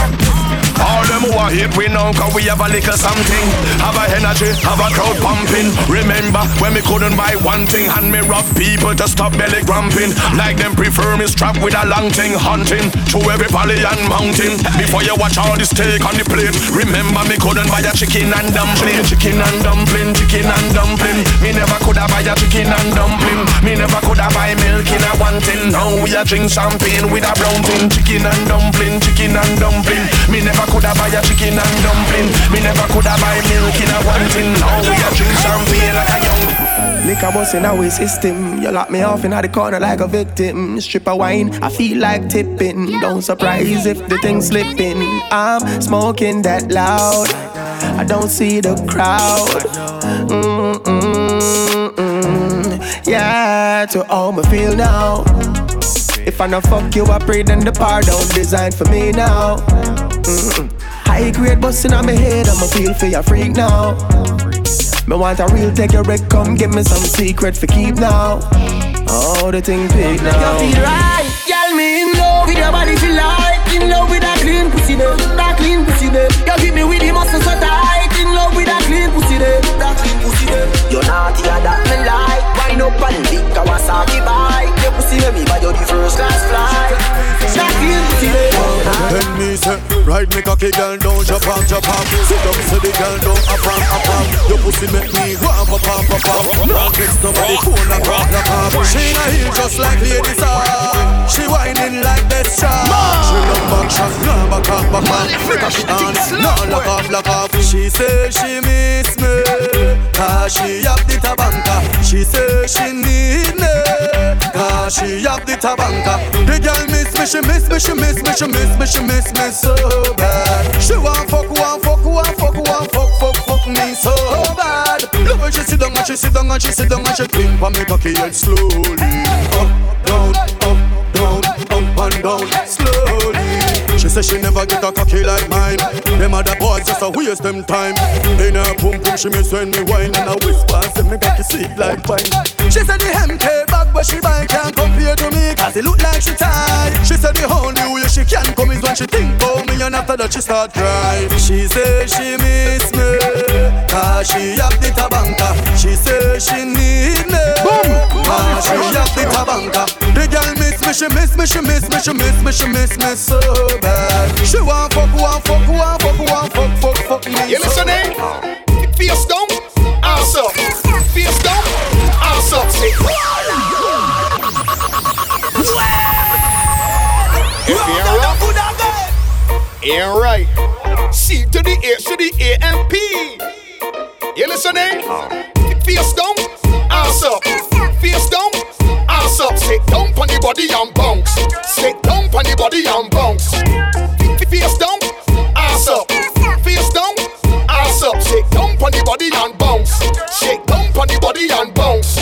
All them who are hate we know, cause we have a little something. Have a energy, have a crowd pumping. Remember when we couldn't buy one thing, and me rough people to stop belly grumping. Like them prefer me strapped with a long thing, hunting through every valley and mountain. Before you watch all this steak on the plate, remember me couldn't buy a chicken and dumpling. Chicken and dumpling, chicken and dumpling. Me never could have buy a chicken and dumpling. Me never could have buy milk in a one tin. Now we a drink champagne with a brown tin. Chicken and dumpling, chicken and dumpling. Me never could have buy a chicken and dumpling. Me never could have buy milk in a one tin. Now we a drink champagne like a young. Liquor bus in our system. You lock me off in the corner like a victim. Strip of wine, I feel like tipping. Don't surprise if the thing's slipping. I'm smoking that loud, I don't see the crowd. Mm-mm-mm. Yeah, to all me feel now. If I not fuck you, I pray then the power down designed for me now. Mm-mm. High grade busting on my head, I'ma feel for your freak now. Me want a real take your wreck, come give me some secret for keep now. Oh, the thing big now. You feel right, y'all me in love with your body feel like. In love with that clean pussy there, that clean pussy there. You keep me with the muscle so tight. In love with that clean pussy there, that clean pussy there. You're naughty, I that me like. No panic, Kawasaki buy. You pussy me, me buy you the first class fly. Shocking pussy me. Then me say, ride me cocky girl down, jump up, jump up. Sit down, sit the girl down, up up, up up. You pussy make me wham, up up, up up. No kiss, nobody phone, up up, up up. She a heel just like Lady Star. She whining like that star. She don't back, shot, no back up, back up. Make her shit on, no lock off, lock off. She say she miss me, cause she up the tabanka. She say she need me, cause she have the tabanka. The girl miss me, she miss me, she miss me, she miss me, she miss me so bad. She want fuck, want fuck, want fuck, want fuck, fuck, fuck me so bad. Look when she sit down and she sit down and she sit down and she climp on me cocky head slowly. Up, down, up, down, up and down, slowly. She say she never get a cocky like mine. Them other boys just a waste them time. In her pum pum she miss when me whine. And I whisper say me cocky sweet like wine. She said the M K bag where she buy can't compare to me, cause it look like she tied. She said the only way she can come is when she think about me, and after that she start crying. She say she miss me, cause she have the tabanka. She say she need me, cause she have the tabanka. The girl miss me, she miss me, she miss me, she miss me, she miss me so bad. She want fuck, want fuck, want fuck, want fuck, fuck, fuck me. You listening? Fierce down, ass up. Fierce down, ass up. If you're up, you're right. C to the A to the A and P. You listening? Fierce down, ass up. Fierce down, ass up. Sit down on the body and bounce. Sit down on the body and bounce. Fierce down, ass up. Fierce down. Up. Shake down on the body and bounce. Shake down on the body and bounce.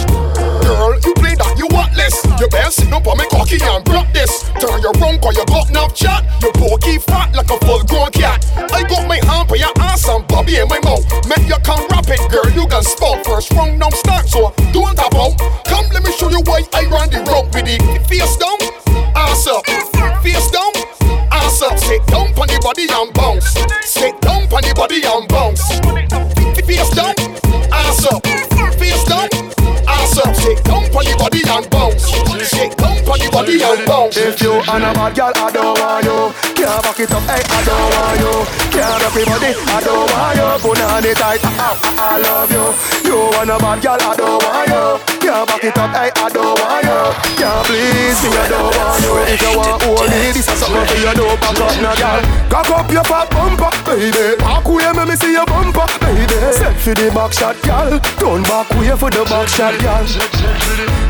Girl, you play that you wantless. You better sit up on my cocky and block this. Turn your rump or you got enough chat. You pokey fat like a full grown cat. I got my hand for your ass and bobby in my mouth. Make you come rap it, girl, you can spout. First round now start, so don't tap out. Come let me show you why I ran the rope with it. Face down, ass up. Face down, ass up. Shake down on the body and bounce. body and bounce. Face down, ass up. Face down, ass up. Shake down for your body and bounce. Shake down for your body and bounce. If you and a bad girl, I don't want you. Can't back it up, hey, I don't want you. Can't up your body, I don't want you. Put on it tight, I, I, I love you. You and a bad girl, I don't want you. Can't back it up, hey, I don't want you. Can't please me, I don't want you. If you want only this, I something for you, don't back up, no girl. Cock up your fat bumper, baby. Back way, make me see your bumper, baby. Set for the back shot, girl. Turn back way for the back shot, girl.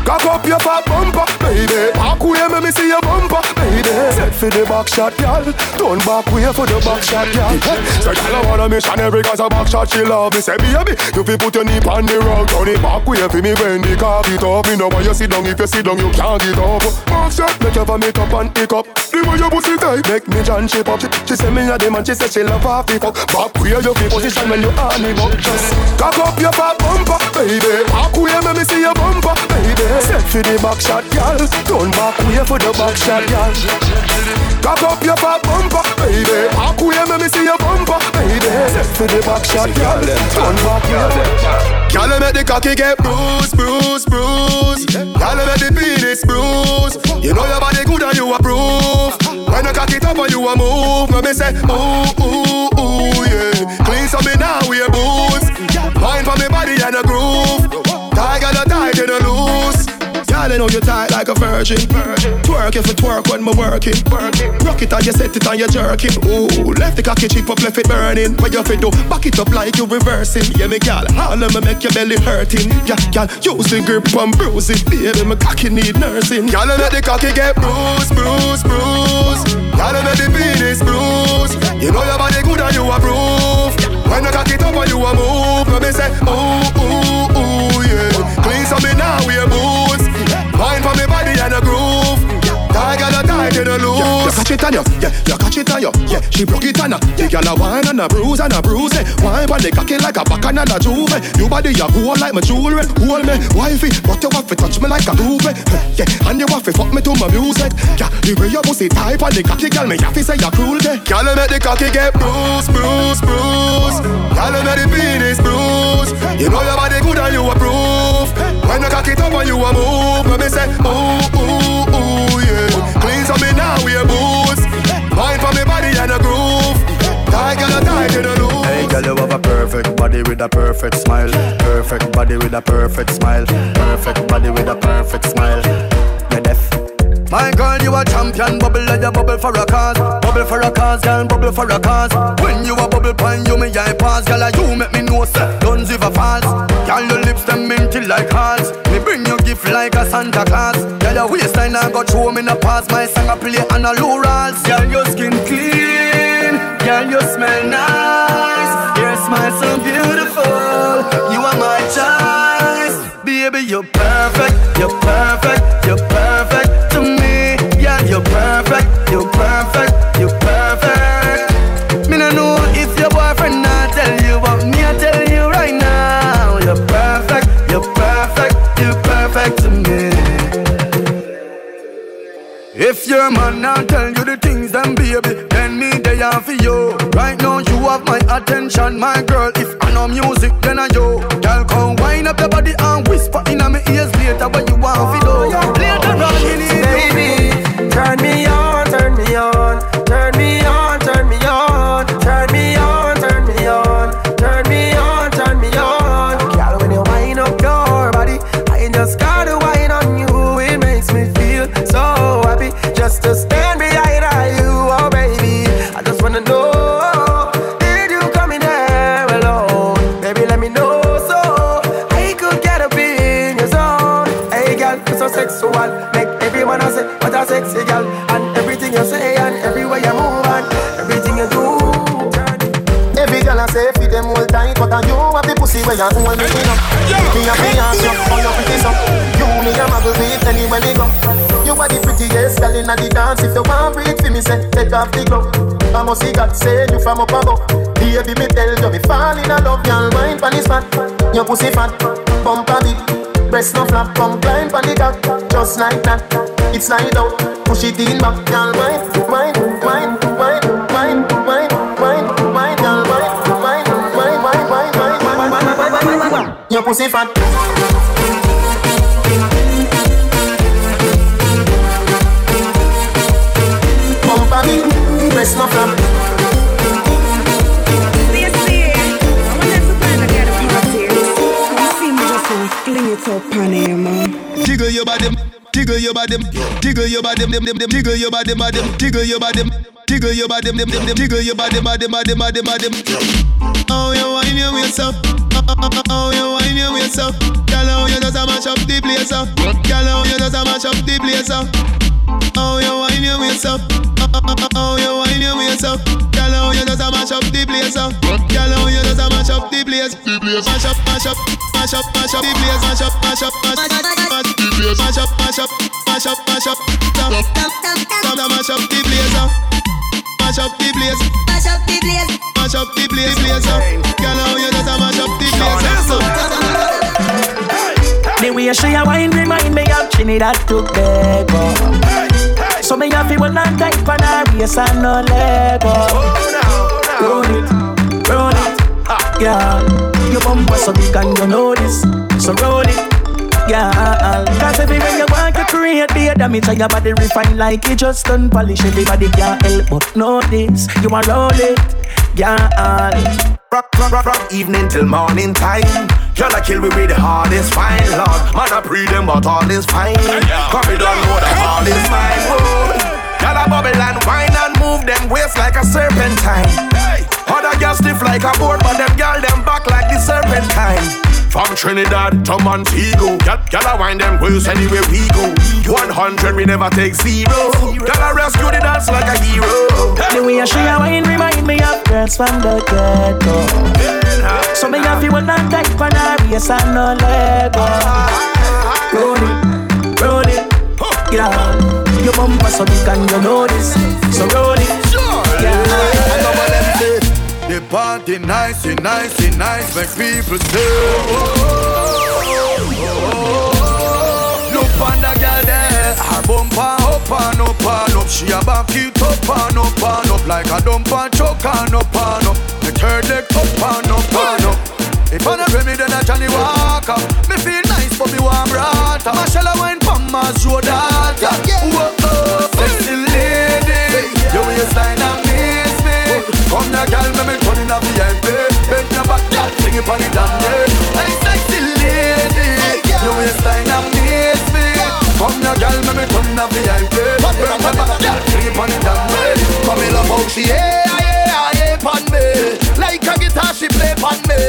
Cock up your fat bumper, baby. Back way, make me see your bumper, baby. Set for the back shot, girl. Turn back way for the back shot, girl. So girl, I wanna missionary 'cause a back shot she love me. Say baby, you fi put your knee on the rug, turn it back way for me when the carve it up. You know why you sit down, if you sit down you can't get up. Backshot, make you vomit up and pick up. The way your pussy tight, make me John shape up. She, she say me a dem and she say she love half the fuck. Back way you fi position when you on it up. Just cock up your fat bumper, baby. Back way make me see your bumper, baby. Set for the back shot, girl. Turn back way for the back shot, girl. Cock up your fat bumper, baby. Back way make me see your bumper, baby. Set for the back shot, girl. Turn back way. Y'all make the cocky get bruised, bruised, bruised. Y'all make the penis bruised. You know your body good and you approve. When you cocky top and you a move, when me say ooh, ooh, ooh, yeah. Clean some me now with your boots. Mind for me body and a groove. Tie got a tie to the loose. Y'all know you tight like a virgin. Twerk if you twerk when me working. Rock it and you set it and you jerk it. Ooh, left the cocky cheek up, left it burning. What you fi do? Back it up like you reversing. Yeah, me gal, how let me make your belly hurting? Yeah, gal, use the grip and bruise it. Baby, me cocky need nursing. Y'all let the cocky get bruised, bruised, bruised. Y'all let the penis bruised. You know your body good and you approve. When you cocky top and you a move, let me say ooh, ooh, ooh, yeah. Clean something now with your boots. Mind for me body and a groove. I gotta die to the loose. You catch it on you, yeah, you catch it on you, yeah. She broke it on her. You gotta wine and a bruise and a bruise. Eh. Wine by the cocky like a back and a juve. Eh. You body you hold like my jewelry. Hold me, wifey, but you want to touch me like a groove. Eh. Yeah, and you want to fuck me to my music. Yeah, the way your pussy type on the cocky, girl, me have to say you're cruel. Eh. Girl, I make the cocky get bruised, bruised, bruised. Girl, I make the penis bruised. You know your body good and you approve. When you cock it up and you a move, let me say ooh, ooh, ooh, yeah. Clean some me now with your boots. Mind for me body and a groove. Tie girl, tie to the loop. Hey girl, you have a perfect body with a perfect smile. Perfect body with a perfect smile. Perfect body with a perfect smile. You're deaf. My girl, you a champion, bubble like a bubble for a cause. Bubble for a cause, girl, bubble for a cause. When you a bubble pine, you me I pass. Girl, like you make me know, sir, don't give a false. Girl, your lips, them minty like hearts. Me bring you gift like a Santa Claus. Girl, your waistline, I got throw me in the past. My song, I play on a low rolls. Girl, your skin clean. Girl, you smell nice. Your smile so beautiful. You are my choice. Baby, you're perfect, you're perfect, you're perfect. You're perfect, you're perfect, you're perfect. Me no know if your boyfriend not tell you, but me I tell you right now. You're perfect, you're perfect, you're perfect to me. If your man not tell you the things, then baby, then me they are for you. Right now you have my attention, my girl. If I know music, then I yo. Girl, come wind up your body and whisper in my ears later when you want to know. Later on in the baby. Turn me on, turn me on, turn me on, turn me on, turn me on, turn me on, turn me on, turn me on. Girl, when you wind up your body, I just gotta wind on you. It makes me feel so happy just to stand behind you, oh baby. I just wanna know, did you come in there alone? Baby, let me know so I could get up in your zone. Hey girl, you're so sexual. I say, what a sexy girl. And everything you say and everywhere you move and everything you do. Every girl I say feed them all tight, but I you have the pussy where you hold me in up. Me a me ass up, on your pretty up. You me a muggle with anywhere me go. You are the prettiest girl in the dance. If you want breathe for me, say, take off the glove. I must see God say you from up above. Baby, me tell you, me fall in love. Y'all mind for this fat, your pussy fat. Bump a bit, breast no flap. Come climb for the cock, just like that. It's slide out, push it in back, girl. Wine, wine, wine, wine, wine, wine, wine, wine, wine, wine, wine, your pussy fat. Bumper big, press no flap. Jiggle your body, jiggle your body, jiggle your body, jiggle your body, jiggle your body, jiggle your body, jiggle your body, body, body, body, body. Oh, you whine your waist up. Oh, you whine your waist up. Girl, how you just a mash up the place up. Girl, how you just a mash up the place up. Oh, you whine your waist up. Oh, you whine your waist up. Girl, how you just a mash up the place up. Girl, how you just a mash up the place. Mash up, mash up. Mash up, mash up, mash up, mash up, mash up, mash up, mash up, mash up, mash up, mash up the blaze, mash up the blaze, mash up the blaze, mash up the blaze, blaze up. Girl, how you just a mash up the blaze? The way she a wine remind me of Trinidad Tobago. So me a fi one and tight for her waist and no leg up. Roll it, roll it, girl. Your bumper so big and you know this. So roll it, yeah. Cause everywhere you want to create be a damage and your body refine like you just done polish. Everybody can't help but know this. You want roll it, yeah. Rock, rock, rock, rock, evening till morning time. Y'all a kill me with the hardest fine, Lord. Man I pre them but all is fine. Cause we don't know that all is mine, oh. Y'all a bubble and wine and move them waist like a serpentine. Other girls stiff like a board, but them girl them back like the serpentine. From Trinidad to Montego, girl I wind them waist anywhere we go. One hundred we never take zero. Girl I rescue the dance like a hero. The way I show you wine remind me of girls from the ghetto. So me have you one and tight for her waist and no leg up. Roll it, roll it, girl. Your bumper so big and you know this. So roll it, yeah. The party nice, it nice, it nice, make people say oh, oh, oh, oh. Look on the girl there, her bumper up and up and up. She a back it up and up and up, like a dump and choke and up and up. Make her leg up and up and up. If I don't remember then I Johnny Walker. Me feel nice but me warm rata. Marshall wine from my show data. Whoa, oh, sexy lady, your waistline amaze me. Come now, girl, me me turn inna V I P. Bend your back, girl, sing it for the damn day. Hey, sexy lady, your waistline amaze me. Come now, girl, me me turn inna V I P. Bend your back, girl, sing it for the damn day. Come me love how she yeah, yeah, yeah, pon me. Like a guitar, she play pon me.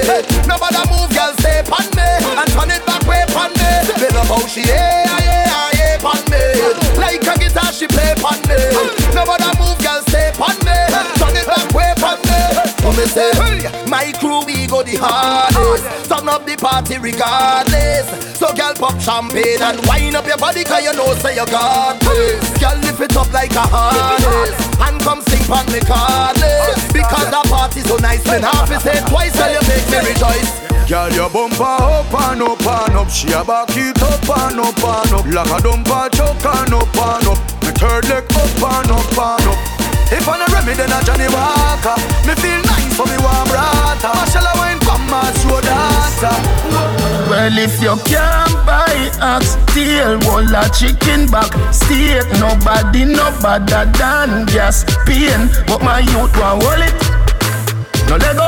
Nobody move, girl, stay pon me and turn it back way pon me. Me love how she yeah, yeah, yeah, pon me. Like a guitar, she play pon me. Nobody move, girl, stay pon me. Turn it back way. My crew we go the hardest. Turn up the party regardless. So girl pop champagne and wind up your body, cause you know say you got this. Girl lift it up like a harness and come sing pon me cardless. Because the party so nice and half is said twice and you make me rejoice. Girl your bumper up and up and up. She a back it up and up and up. Like a dumper choke and up and up. Make her leg up and up and up. If I don't remember then I Johnny Walker. Me feel nice for me warm rata. Marshall wine from my show data. Well if you can't buy ox steal, whole a chicken back steak. Nobody no better than gas pain. But my youth want wallet. No let go.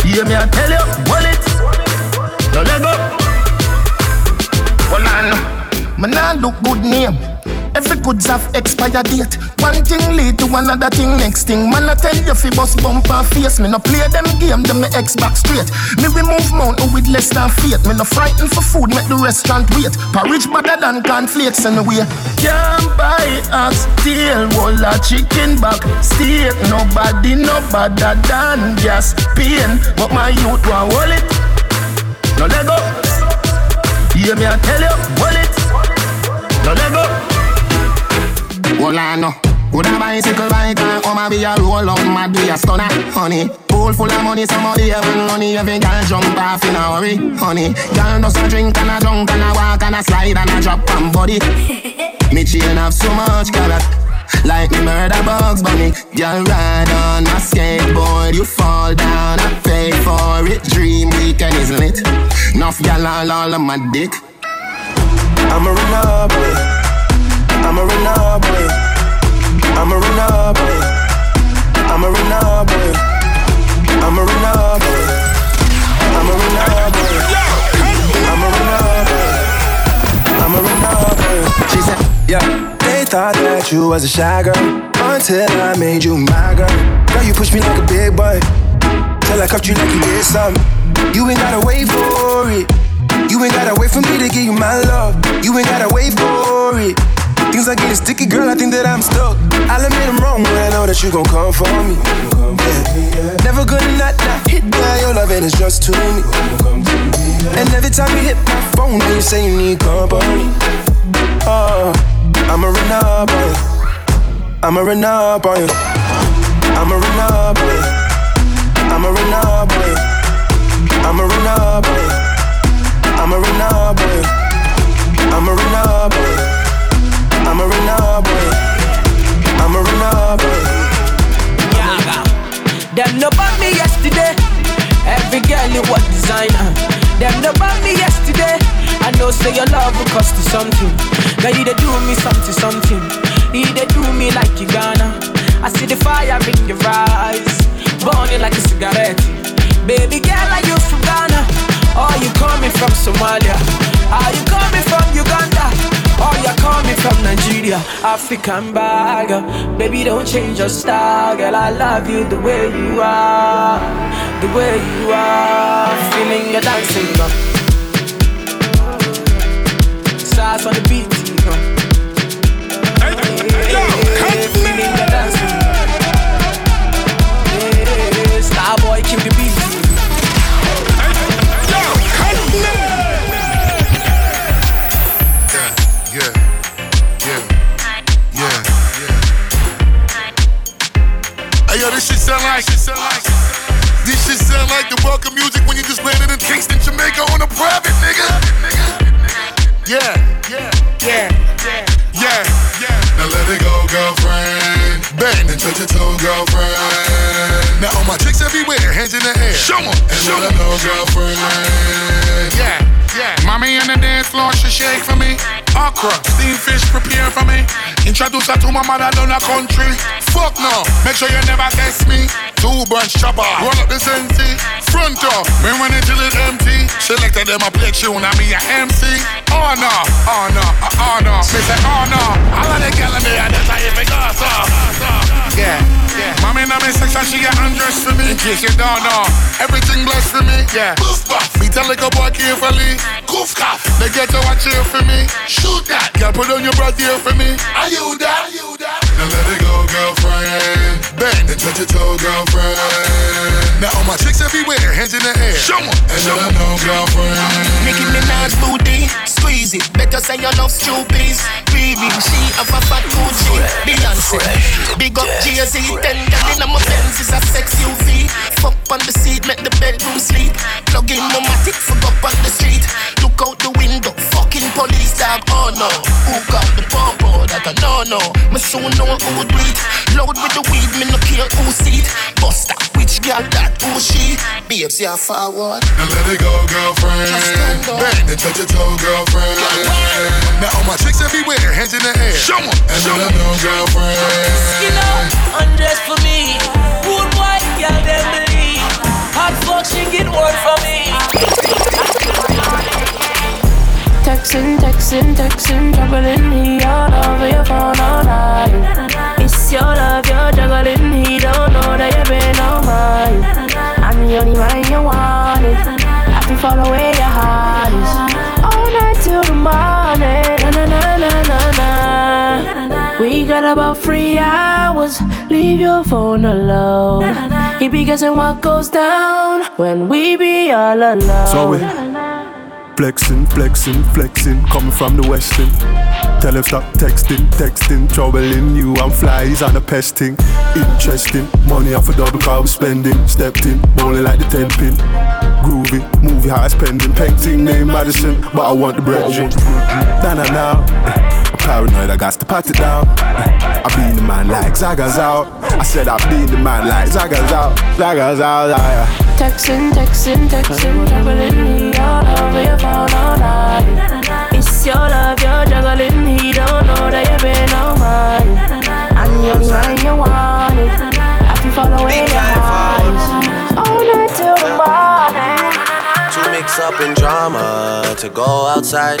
Hear me I tell you wallet. No let go. Well man, man I look good name. Every goods have expired date. One thing lead to another thing, next thing. Man I tell you fi bust bump and face. Me no play them game, them me ex back straight. Me remove mountain with less than fate. Me no frighten for food, make the restaurant wait. Porridge better than cornflakes anyway. Can't buy ox tail, whole a chicken back steak. Nobody no better than gas pain. But my youth want wallet. No let go. Hear me I tell you, wallet. No let go. Well I know, would a bicycle bike and um, be a roll up, my be a stunner, honey. Pool full of money, somebody having money, every girl jump off in a hurry, honey. Girl does a drink and a drunk and a walk and a slide and a drop and body. Me chain have so much carrot. like me murder Bugs Bunny. Girl, ride on a skateboard, you fall down, I pay for it. Dream weekend is lit. Nuff y'all all, all of my dick. I'm a Renobly, I'm a Renobly, I'm a Renobly, I'm a Renobly, I'm a Renobly, I'm a Renobly, I'm a Renobly, I'm a Renobly. She said, yeah. They thought that you was a shy girl until I made you my girl. Girl, you pushed me like a big boy till I cuffed you like you did something. You ain't gotta wait for it. You ain't gotta wait for me to give you my love. You ain't gotta wait for it. Things are getting sticky, girl, I think that I'm stuck. I'll admit I'm wrong, but I know that you gon' come for me. Yeah. Never gonna not, not hit that. Your love and it's just to me. And every time you hit my phone, you say you need company. Oh, I'ma run up on you. I'ma run up on you. I'ma run up on you. I'ma run up on you. I'ma run up on you. I'm a Renobly, I'm a Renobly, I'm a Renobly, I'm a Renobly. Yeah, them no bought me yesterday. Every girl you want designer. Them no bought me yesterday. I know say your love will cost you something. Girl, you they do me something, something. You they do me like you gonna. I see the fire in your eyes, burning like a cigarette. Baby girl, I used to Ghana. Are you coming from Somalia? Are you coming from Uganda? Are you coming from Nigeria? African bagger, baby, don't change your style, girl. I love you the way you are, the way you are. Feeling your dancing, girl. Stars on the beat, girl. Hey, hey, feeling your dancing, girl. Hey, Starboy, keep the beat. Yo, this shit sound like, this shit sound like the welcome music when you just landed in Kingston, Jamaica on a private, nigga. Yeah, yeah, yeah, yeah, yeah. Now let it go, girlfriend. Bang and touch your toe, girlfriend. Now all my chicks everywhere, hands in the air. Show 'em, show 'em, girlfriend. Yeah, yeah. Mommy in the dance floor, she shake for me. Okra, steamed fish prepared for me. Introduce her to my mother down the country. Fuck no, make sure you never guess me. Two branch chopper, roll up this empty. Front door, we run it till it's empty. Selected them a play tune, I me a M C. Oh no, oh no, oh no. Me say oh no, all of the girls in there, that's how you make us up. Yeah, yeah. Mommy now me section, she get undressed for me. In case you don't know, everything blessed for me. Yeah. Boof buff, me tell like a boy carefully. Goof cuff, they get you a cheer for me. Shoot that, girl, put on your bra here for me. Are you that? Are you that? Now let it go, girlfriend. Bend and touch your toe, girlfriend. Now all my chicks everywhere, hands in the air. Show 'em, and show 'em, no girlfriend. Nicki Minaj booty, squeeze it. Better say you love stupid. Baby, she have a fat Gucci, Beyonce. Big up Jay Z, ten gallon of my Benz is a sex U V. Fuck on the seat, make the bedroom sleep. Plug in my matic, fuck up on the street. Look out the window, fucking police dog. Oh no, who got the popo? That a no no. Me soon know who breathe. Load with the weed, me no care who see it. Buster, which girl that who she? Babes, you're forward. Now let it go, girlfriend. Bang and touch your toe, girlfriend. Now all my chicks everywhere, hands in the air. Show 'em, show 'em, girlfriend. Skin up, undress for me. Good white girl, them believe. Hot fuck, she get one for me. Texting, texting, texting, troubling me all over your phone all night. It's your love, you're juggling, he don't know that you've been on mine. I'm the only man you wanted, I can follow where your heart is. All night till the morning, na-na-na-na-na-na. We got about three hours, leave your phone alone. You be guessing what goes down when we be all alone. So we flexing, flexing, flexing, coming from the western. Tell him stop texting, texting, troubling you and flies and a pesting. Interesting, money off a double crowd spending. Stepped in, bowling like the ten pin. Groovy, movie high spending. Painting name Madison, but I want the bread. Na na na. paranoid, I got to pat it down. I been the man like Zaga's out. I said I been the man like Zaga's out. Zaga's out, liar. Texting, texting, texting, juggling me all over your phone all night. It's your love, you're juggling, he don't know that you've been on mine. And you're the one you want it. I can follow in your eyes all night till the morning. Too mixed up in drama to go outside.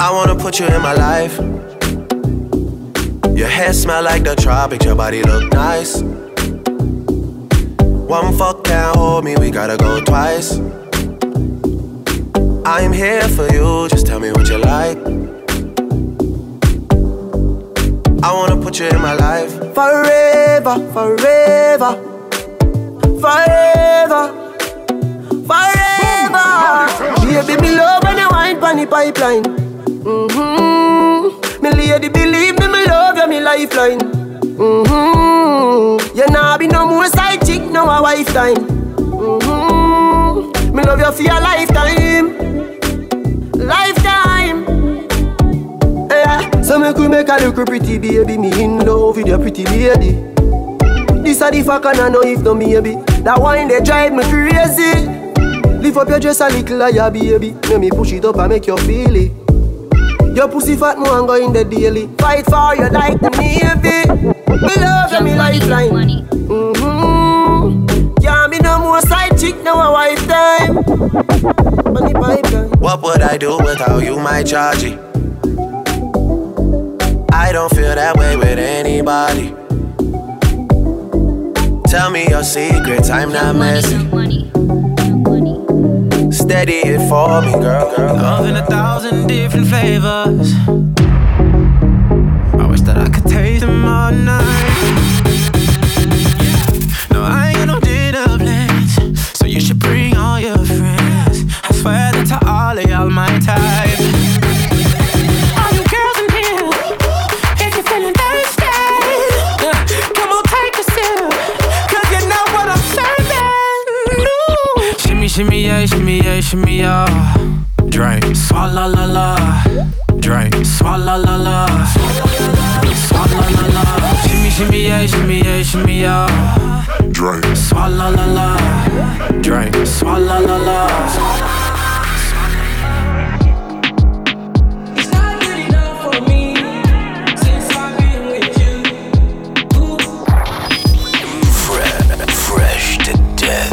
I wanna put you in my life. Your hair smell like the tropics, your body look nice. One fuck can't hold me, we gotta go twice. I'm here for you, just tell me what you like. I wanna put you in my life. Forever, forever, forever, forever. Baby, me love when you wine pon the pipeline. Mm-hmm. Me lady, believe me, me love you, me lifeline. Mm-hmm. You nah be no more side chick, no a wife time. Mm-hmm. Me love you for your lifetime. Lifetime. Yeah. So me could make a look pretty baby. Me in love with your pretty lady. This a the fuck and I know if no maybe. That wine they drive me crazy. Lift up your dress a little like your baby. Let me push it up and make you feel it. Your pussy fat more and go in the daily. Fight for you like the Navy. Me love you, me lifeline. Mm-hmm. Yeah, me no more side chick, no a wife time. Money pipeline. What would I do without you, my Georgie? I don't feel that way with anybody. Tell me your secrets, I'm not messy. Steady it for me, girl, girl. Love in a thousand different flavors. I wish that I could taste them all night. No, I ain't got no dinner plans, so you should bring all your friends. I swear that to all of y'all my type. All you girls in here, if you're feeling thirsty, come on, take a sip, 'cause you know what I'm serving. Ooh. Shimmy, shimmy, yeah, shimmy, yeah, shimmy, yeah. Drink, swalla la la. Drink, swalla la la. Swalla la la. Shimmy shimmy yeah, shimmy yeah, shimmy yeah. Drink, swalla la la. Drink, swalla la la. It's not good enough for me since I've been with you. Ooh. Fresh, fresh to death.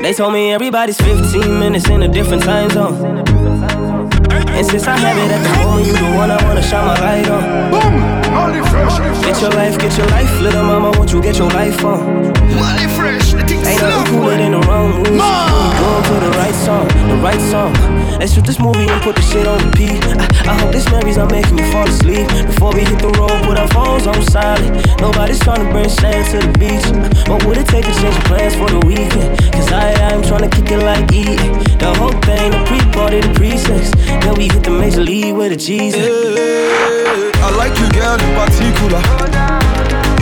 They told me everybody's fifteen minutes in a different time zone. And since I have it at the home, you the one I wanna shine my light on. Get your life, get your life, little mama, won't you get your life on? Mally Fresh, I think ain't nothing cooler than the wrong moves. Going to the right song, the right song. Let's shoot this movie and put the shit on repeat. I, I hope this memories are making me fall asleep. Before we hit the road, put our phones on silent. Nobody's trying to bring sand to the beach. What would it take to change the plans for the weekend? Cause I, I'm trying to kick it like E. The whole thing, the pre-party, the pre-sex. Then we hit the major league with a Jesus. Hey, I like you, girl, in particular.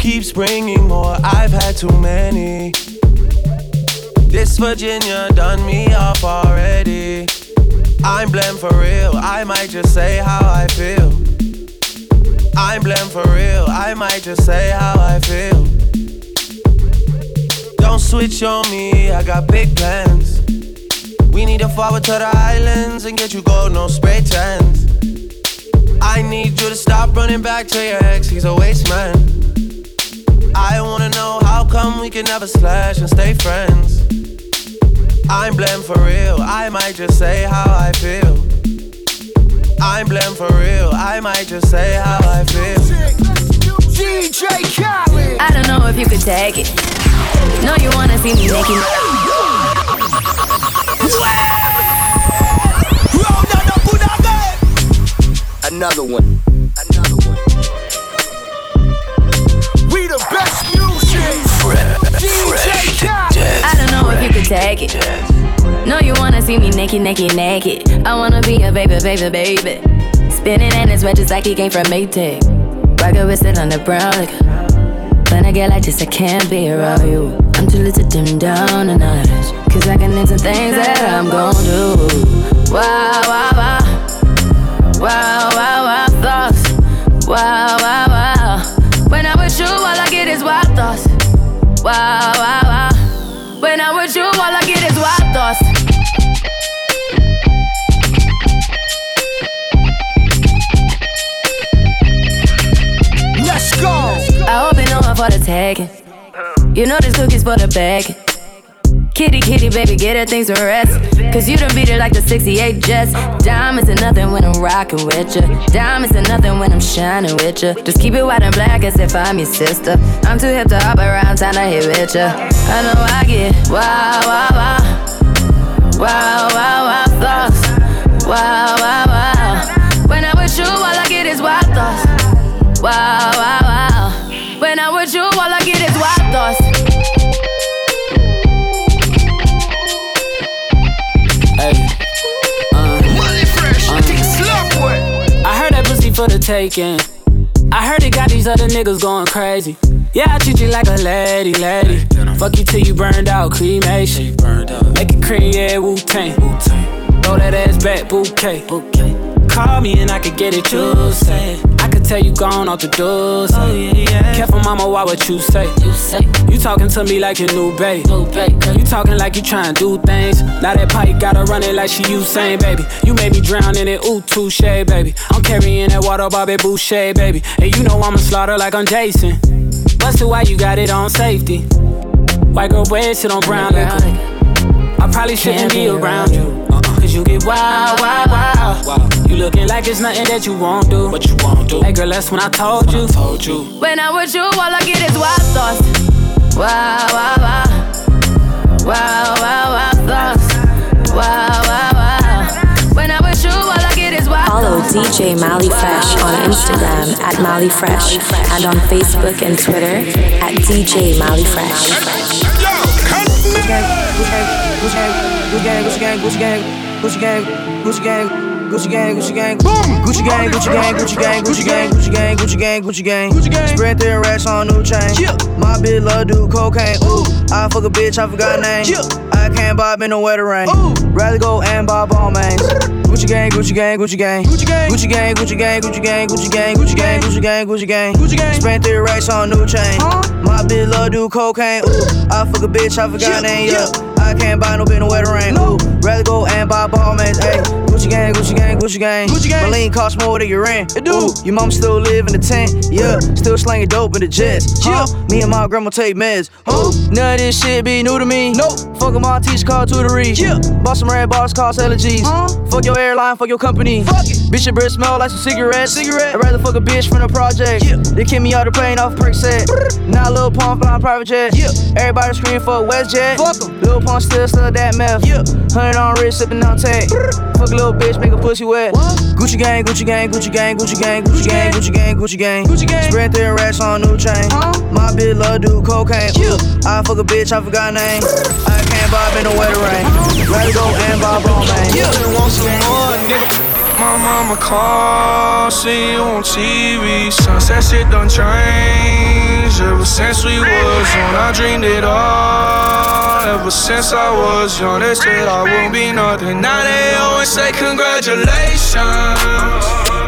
Keeps bringing more, I've had too many. This Virginia done me off already. I'm blamed for real, I might just say how I feel. I'm blamed for real, I might just say how I feel. Don't switch on me, I got big plans. We need to forward to the islands and get you gold, no spray tans. I need you to stop running back to your ex, he's a waste man. I wanna know how come we can never slash and stay friends. I'm blamed for real, I might just say how I feel. I'm blamed for real, I might just say how I feel. D J Khaled. I don't know if you could take it. No, you wanna see me naked. Another one. Another one. We the best. D J I don't know if you could take it. No, you wanna see me naked, naked, naked. I wanna be a baby, baby, baby. Spinning in his red just like he came from Maytag. Rocket with it on the brown. Like, when I get like this, I can't be around you. I'm too little to dim down the night. Cause I can into things that I'm gon' do. Wow, wow, wow. Wow, wow, wow, thoughts. Wow, wow, wow. When I'm with you, all I get is wild thoughts. Wow, wow, wow. When I'm with you, all I get is wild thoughts. Let's go. I hope you know I'm for the tagging. You know this cookie's for the bag. Kitty, kitty, baby, get her things to rest. Cause you done beat her like the sixty-eight Jets. Diamonds are nothing when I'm rockin' with ya. Diamonds are nothing when I'm shining with ya. Just keep it white and black as if I'm your sister. I'm too hip to hop around, time to hit with ya. I know I get wow, wow, wow. Wow, wow, wow, thoughts. Wow, wow, wow. When I'm with you, all I get is wild thoughts. Wow, wow, wow. When I'm with you, all I get is wild thoughts. For the taking. I heard it got these other niggas going crazy. Yeah, I treat you like a lady, lady. Fuck you till you burned out, cremation. Make it cream, yeah, Wu-Tang. Throw that ass back, bouquet. Call me and I could get it, you say. I could tell you gone off the doors. Careful, mama, why what you say? You talking to me like your new babe. You talking like you trying to do things. Now that pipe gotta run it like she Usain, baby. You made me drown in it, ooh, touche, baby. I'm carrying that water, Bobby Boucher, baby. And you know I'ma slaughter like I'm Jason. Busted, why you got it on safety? White girl red, sit on brown liquor. I probably shouldn't be around you. Cause you get wild, wild, wild, wild. You looking like it's nothing that you won't do. But you won't do. Hey girl, that's when I told you. When I'm with you, all I get is wild thoughts. Wow, wow, wow. wow, wow, wow thoughts. Wow, wow, wow. When I'm with you, all I get is wow. Follow D J Mally Fresh on Instagram at Mally Fresh and on Facebook and Twitter at D J Mally Fresh. Yo, Gucci gang, Gucci gang, Gucci gang, Gucci gang, Gucci gang, Gucci gang, Gucci gang, Gucci gang, Gucci gang, Gucci gang, Gucci gang, Gucci gang, Gucci gang, Gucci gang, Gucci gang. Spread their racks on new chain. My bitch love do cocaine. Ooh, I fuck a bitch, I forgot name. I can't bob in the wetter rain. Rather go and bob all mains. Gucci gang, Gucci gang, Gucci gang, Gucci gang, Gucci gang, Gucci gang, Gucci gang, Gucci gang, Gucci gang, Gucci gang, Gucci gang, Gucci gang. Spent three racks on new chain. My bitch love do cocaine. Ooh, I fuck a bitch, I forgot name. Yeah, I can't buy no bitch no wetter rain. Rather go and buy ball mains. Ayy, Gucci gang, Gucci gang, Gucci gang, Gucci gang. My lean costs more than your rent. It do. Your mom still live in the tent. Yeah, still slanging dope in the jets. Yeah, me and my grandma take meds. Ooh, none of this shit be new to me. Nope. Fuckin' my teacher called tutory. Yeah, bought some red bars, cost allergies. Fuck your airline, fuck your company. Fuck it. Bitch, your breath smell like some cigarettes. Cigarette. I'd rather fuck a bitch from the project. Yeah. They kick me out the plane off a prick set. Now Lil Pump flying private jet. Yeah. Everybody scream for WestJet. Fuck 'em. Lil Pump still still that meth. Yeah. Hundred on wrist, sippin' on tech. Fuck a little bitch, make a pussy wet. What? Gucci gang, Gucci gang, Gucci gang, Gucci gang, Gucci gang, Gucci gang, Gucci gang, Gucci gang. Spread their racks on new chain. Huh? My bitch love do cocaine. Yeah. I fuck a bitch, I forgot name. I can't bob in the wetter rain. Rather go and bob on man. Yeah. Want some more, nigga? My mama called, see you on T V. Sunset shit done changed ever since we was young. I dreamed it all ever since I was young. They said I wouldn't be nothing. Now they always say congratulations.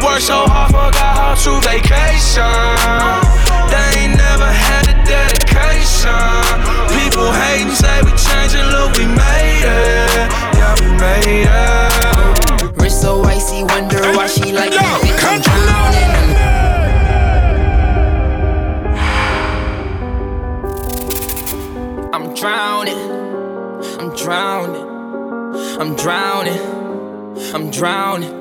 Worked so hard, forgot how to vacation. They ain't never had the dedication. People hating, say we changing, look, we made it. Yeah, we made it. Wrist so icy, wonder why she like me. Bitch, I'm drowning. I'm drowning. I'm drowning. I'm drowning. I'm drowning.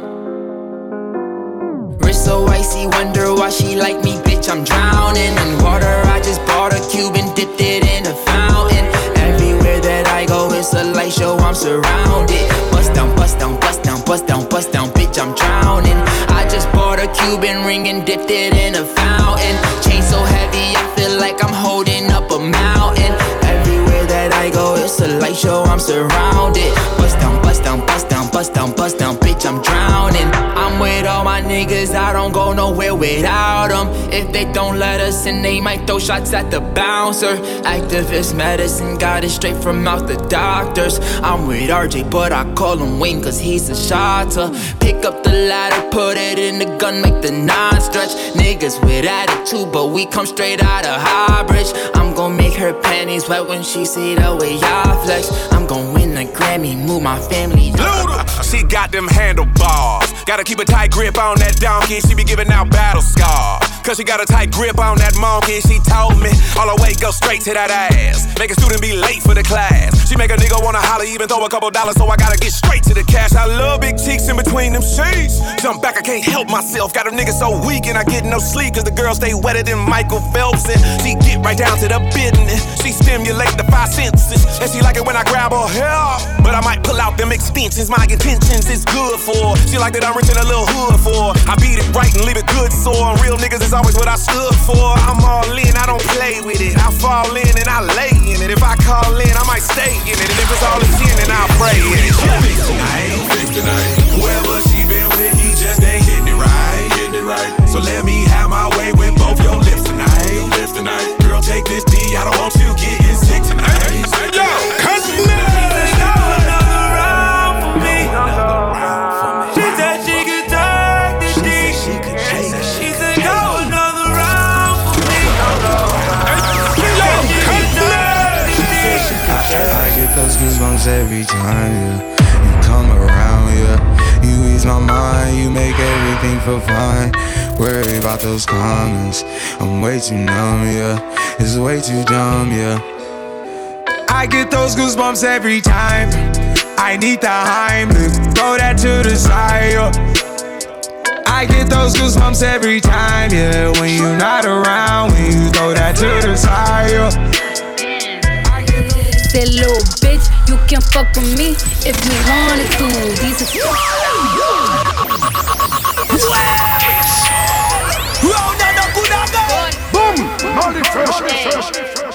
Wrist so icy, wonder why she like me. Bitch, I'm drowning in water. I just bought a cube and dipped it in a fountain. Everywhere that I go, it's a light show. I'm surrounded. Bust down, bust down, bust down, bust down, bust down, bitch, I'm drowning. I just bought a Cuban ring and dipped it in a fountain. Chain so heavy, I feel like I'm holding up a mountain. Everywhere that I go, it's a light show, I'm surrounded. Bust down, bust down, bust down, bust down, bust down, bitch, I'm drowning. I'm with all my niggas, I don't go nowhere without them. If they don't let us in, they might throw shots at the bouncer. Activist medicine, got it straight from out the doctors. I'm with R J, but I call him Wayne, cause he's a shotter. Pick up the ladder, put it in the gun, make the non-stretch. Niggas with attitude, but we come straight out of Highbridge. I'm gon' make her panties wet when she see the way I flex. I'm gon' win the Grammy, move my family up. She got them handlebars, gotta keep a tight grip on that donkey. She be giving out battle scars, cause she got a tight grip on that monkey. She told me all the way go straight to that ass, make a student be late for the class. She make a nigga wanna holler, even throw a couple dollars, so I gotta get straight to the cash. I love big cheeks in between them sheets. Jump back, I can't help myself. Got a nigga so weak and I get no sleep, cause the girl stay wetter than Michael Phelps. And she get right down to the business. She stimulate the five senses, and she like it when I grab her hair, but I might pull out them extensions. My intentions is good for her. She like that I'm rich in a little hood for her. I beat it right and leave it good sore. Real niggas is always what I stood for. I'm all in, I don't play with it. I fall in and I lay in it. If I call in, I might stay in it. And if it's all it's in, then I'll pray in it. I ain't fixed tonight. Whoever she been with, he just ain't hitting it right. Hitting it right. So let me have my way with both your lips tonight. Lips tonight. Girl, take this D. I don't want you getting sick tonight. Yo, cut me. Those goosebumps every time, yeah. You come around, yeah. You ease my mind, you make everything feel fine. Worry about those comments, I'm way too numb, yeah. It's way too dumb, yeah. I get those goosebumps every time. I need the Heimlich, throw that to the side, yeah. I get those goosebumps every time, yeah. When you're not around, when you throw that to the side, yeah. said, little bitch, you can fuck with me if you wanted to. These are boom! Mally Fresh, Fresh, Fresh.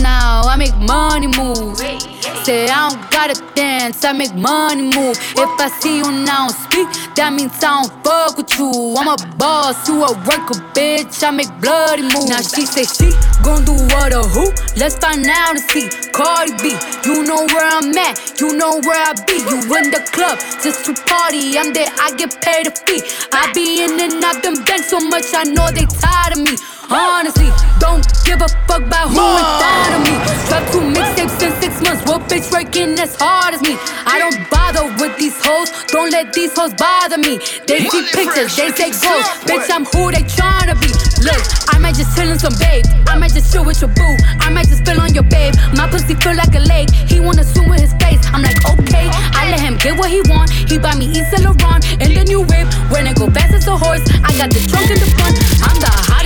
now, I make money moves. Say I don't gotta dance, I make money move. If I see you and I don't speak, that means I don't fuck with you. I'm a boss, you a worker, bitch, I make bloody moves. Now she say she gon' do what or who? Let's find out and see. Cardi B, you know where I'm at, you know where I be. You in the club just to party, I'm there, I get paid a fee. I be in and out them banks so much, I know they tired of me. Honestly, don't give a fuck about who inside of me. Dropped two mixtapes in six months, what bitch working as hard as me? I don't bother with these hoes, don't let these hoes bother me. They see pictures, they take goals, bitch, I'm who they tryna be. Look, I might just chill in some babe, I might just chill with your boo, I might just spill on your babe. My pussy feel like a lake, he wanna swim with his face. I'm like, okay, I let him get what he want. He buy me East and Laurent in the new whip, when I go fast as a horse, I got the trunk in the front. I'm the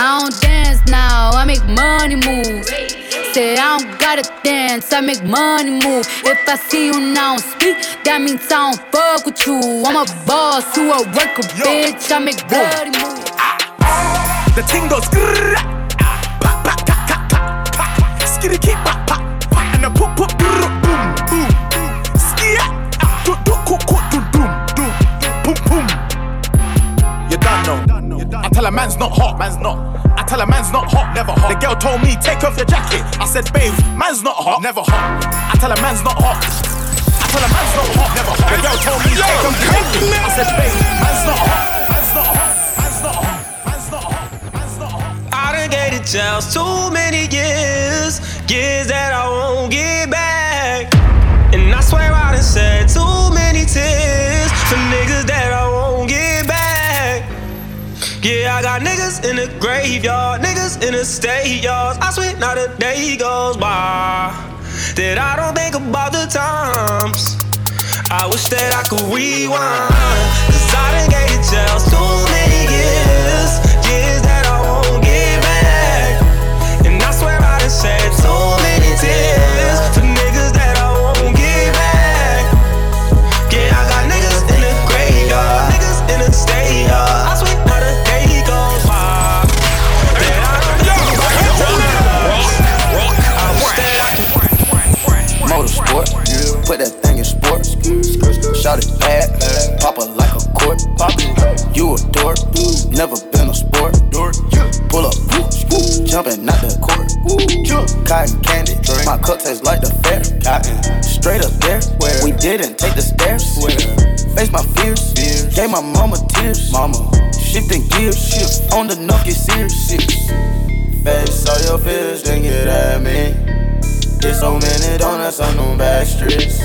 I don't dance now, I make money move. Say I don't gotta dance, I make money move. If I see you and I don't speak, that means I don't fuck with you. I'm a boss, you a worker, bitch, I make bloody move. The thing goes skitty pa pa, and a pop pop boom boom. Skia do do ko ko do doom doom boom boom. You don't know. I tell a man's not hot, man's not. I tell a man's not hot, never hot. The girl told me take off your jacket. I said babe, man's not hot, never hot. I tell a man's not hot. I tell a man's not hot, never hot. The girl told me take off your jacket. I said babe, man's not hot, man's not hot, man's not hot. Too many years, years that I won't get back. And I swear I done shed too many tears for niggas that I won't get back. Yeah, I got niggas in the graveyard, niggas in the state yards. I swear not a day goes by that I don't think about the times. I wish that I could rewind, 'cause I done gave the jail too many years, years that I won't get. Said so many tears for niggas that I won't get back. Yeah, I got niggas in the graveyard, niggas in the state yard. I swear not a day goes by that I don't get back. I wish that I could motorsport, yeah. Put that thing in sports. Shout it bad, pop her like a court. You a dork, never been a sport. Pull up, jumping out the court. Cotton candy, my cup tastes like the fair. Straight up there, we didn't take the stairs. Face my fears, gave my mama tears. Shifting gears, on the knock, get serious. Face all your fears, then get at me. Get so many donuts on them back streets.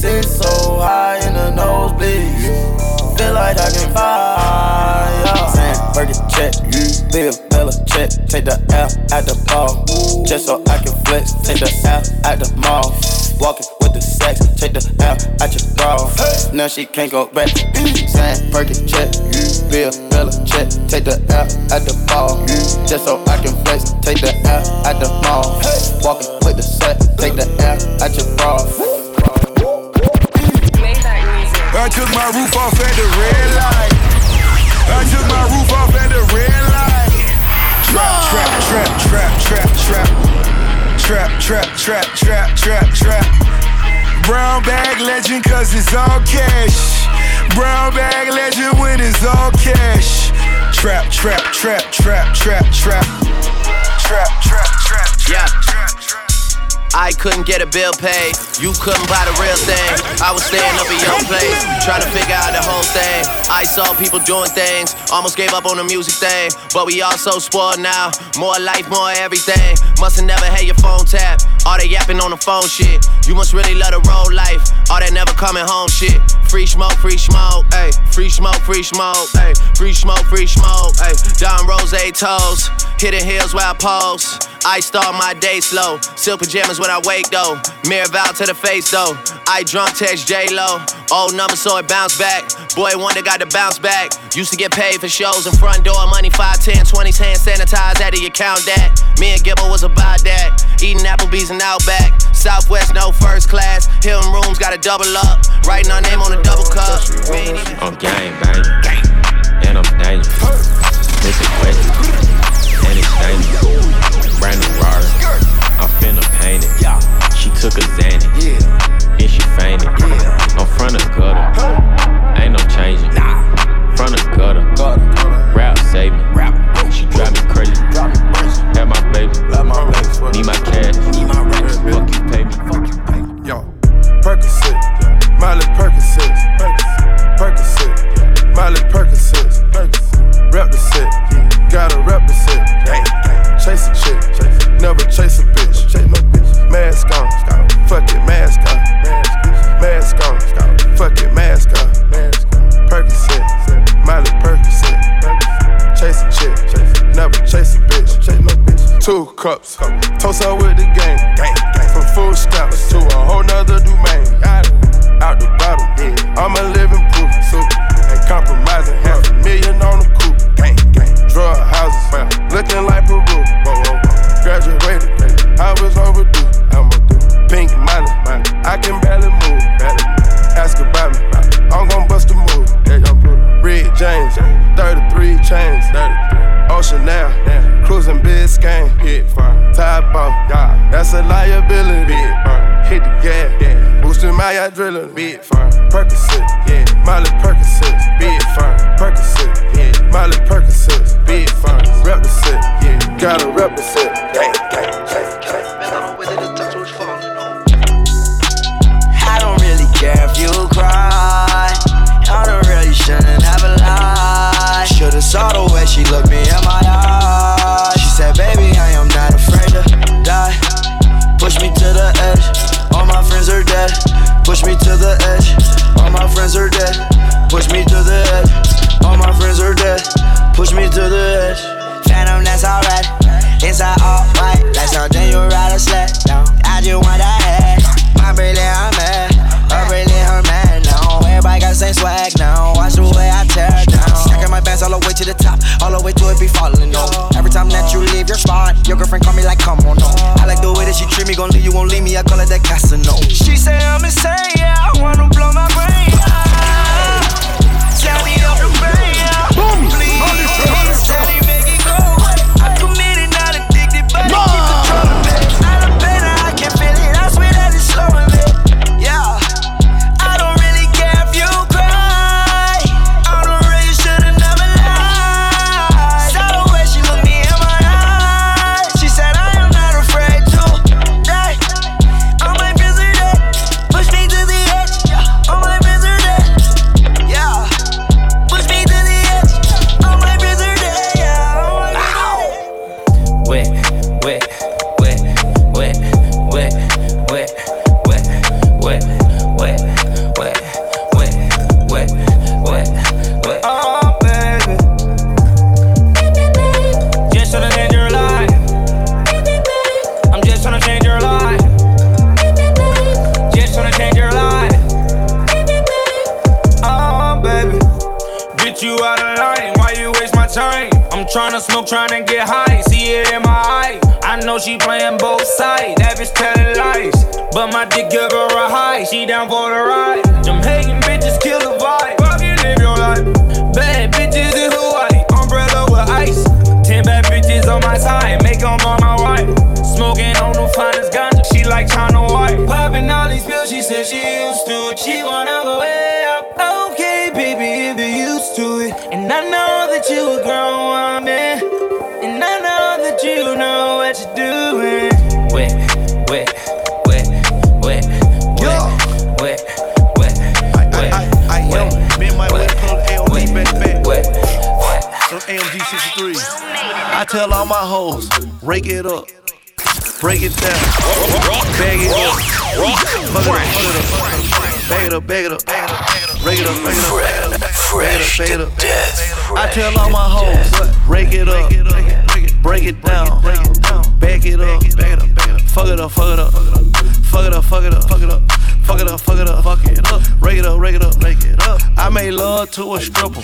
Sit so high in the nosebleeds, feel like I can fly. Sandberg check, Bill Bella check. Take the L out the ball, just so I can flex. Take the L out the mall, walking with the sex. Take the L out your bra, now she can't go back. Sandberg check, Bill Bella check. Take the L out the ball, just so I can flex. Take the L out the mall, walking with the sex. Take the L out your bra. I took my roof off at the red light. I took my roof off at the red light. Trap, trap, trap, trap, trap, trap. Trap, trap, trap, trap, trap, trap. Brown bag legend, 'cause it's all cash. brown bag legend when it's all cash. Trap, trap, trap, trap, trap, trap. Trap, trap, trap, trap, trap, trap. I couldn't get a bill paid, you couldn't buy the real thing. I was staying up at your place, trying to figure out the whole thing. I saw people doing things, almost gave up on the music thing. But we all so spoiled now, more life, more everything. Must've never had your phone tap, all that yapping on the phone shit. You must really love the road life, all that never coming home shit. Free smoke, free smoke, ayy. Free smoke, free smoke, ayy. Free smoke, free smoke, ayy. Don Rose toes, hitting hills where I pose. I start my day slow, silk pajamas when I wake though. Mirror vow to the face though. I drunk text J-Lo, old number so it bounced back. Boy wonder got to bounce back. Used to get paid for shows in front door, money five, ten, twenties, hand sanitized out of your count that. Me and Gibbo was about that. Eating Applebee's and Outback, Southwest no first class. Hilton rooms got to double up, writing our name on a double cup. I'm gang bang, and I'm dangerous. It's a question, and it's dangerous. Brand new Rari, I'm finna paint it. She took a Xanax, and she fainted. I'm from the gutter, ain't no changing. From the gutter, rap save me. She drive me crazy, have my baby. Need my cash, fuck you pay me. Yo, Percocet, Miley Percocet, Percocet, Miley Percocet. Rep the set, gotta rep the set. Chase a chick, never chase a bitch. Mask on, fuck it, mask on. Mask on, fuck it, mask on. Percocet, Miley Percocet. Chase a chick, never chase a bitch. Two cups, toast up with the game. From food stamps to a whole nother domain. Out the bottle, I'm a living proof. Ain't compromising, half a million on the coupe. Drug houses, looking like Peru. Graduated, I was overdue. I'm a pink money, I can barely move. Ask about me, I'm gon' bust a move. Red James, thirty-three chains. Ocean now, cruising Biscayne. Tie bomb, that's a liability. Hit the gas, boosting my adrenaline. Percocet, Miley Percocet. Percocet, Miley Percocet. Big fun, rep the set, yeah, gotta rep the set. Gang, gang, gang, gang. Man, I don't know whether the touch was falling on. I don't really care if you cry. I don't really shouldn't have a lie. Shoulda saw the way she looked me in my eyes. She said, baby, I am not afraid to die. Push me to the edge, all my friends are dead. Push me to the edge, all my friends are dead. Push me to the edge, all my friends are dead. Push me to the edge. Phantom, that's alright. Inside all white. Like something you ride a sled. I just want that head. My brilliant, I'm mad. A brilliant, her man. No, everybody got the same swag now. Watch the way I tear down. Stacking my bands all the way to the top. All the way to it be falling, no. Every time that you leave your spot, your girlfriend call me like, come on, no. I like the way that she treat me. Gon' leave you, won't leave me. I call it that Casino. She say I'm insane, yeah. I wanna blow my brain out. Tell me up the brain out. Boom. Tryna smoke, tryna get high, see it in my eye. I know she playing both sides, that bitch telling lies. But my dick give her a high, she down for the ride. Them hating bitches kill the vibe, fucking live your life. Bad bitches in Hawaii, umbrella with ice. Ten bad bitches on my side, make them on my right. Smoking on the finest ganja, she like China White. Popping all these pills, she said she used to, she wanna go way up. Okay, bitch. that you a grown woman, and I know that you know what you're doing. Wet, wet, wet, wet, wet, wet, wet, wet. I am. Me and my wet from A O D, baby, wet, wet. From A M G sixty-three. I tell all my hoes, rake it up, break it down, bag it up, fuck it up, bag it up, bag it up, bag it up, bag it up, bag it up, fresh to death. I tell all my hoes, break it up, break it down, bag it up, fuck it up, fuck it up, fuck it up, fuck it up, fuck it up, fuck it up, fuck it up, fuck it up, break it up, break it up, break it up. I made love to a stripper.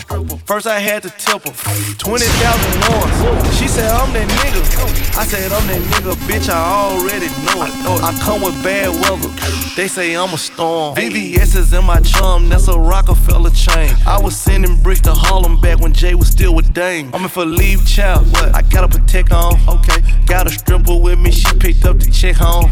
First I had to tip her twenty thousand dollars. She said I'm that nigga. I said I'm that nigga, bitch. I already know it. I come with bad weather. They say I'm a storm. V V S is in my chum. That's a Rockefeller chain. I was sending bricks to Harlem back when Jay was still with Dame. I'm in for leave child. I got a protect on. Okay. Got a stripper with me. She picked up the check home.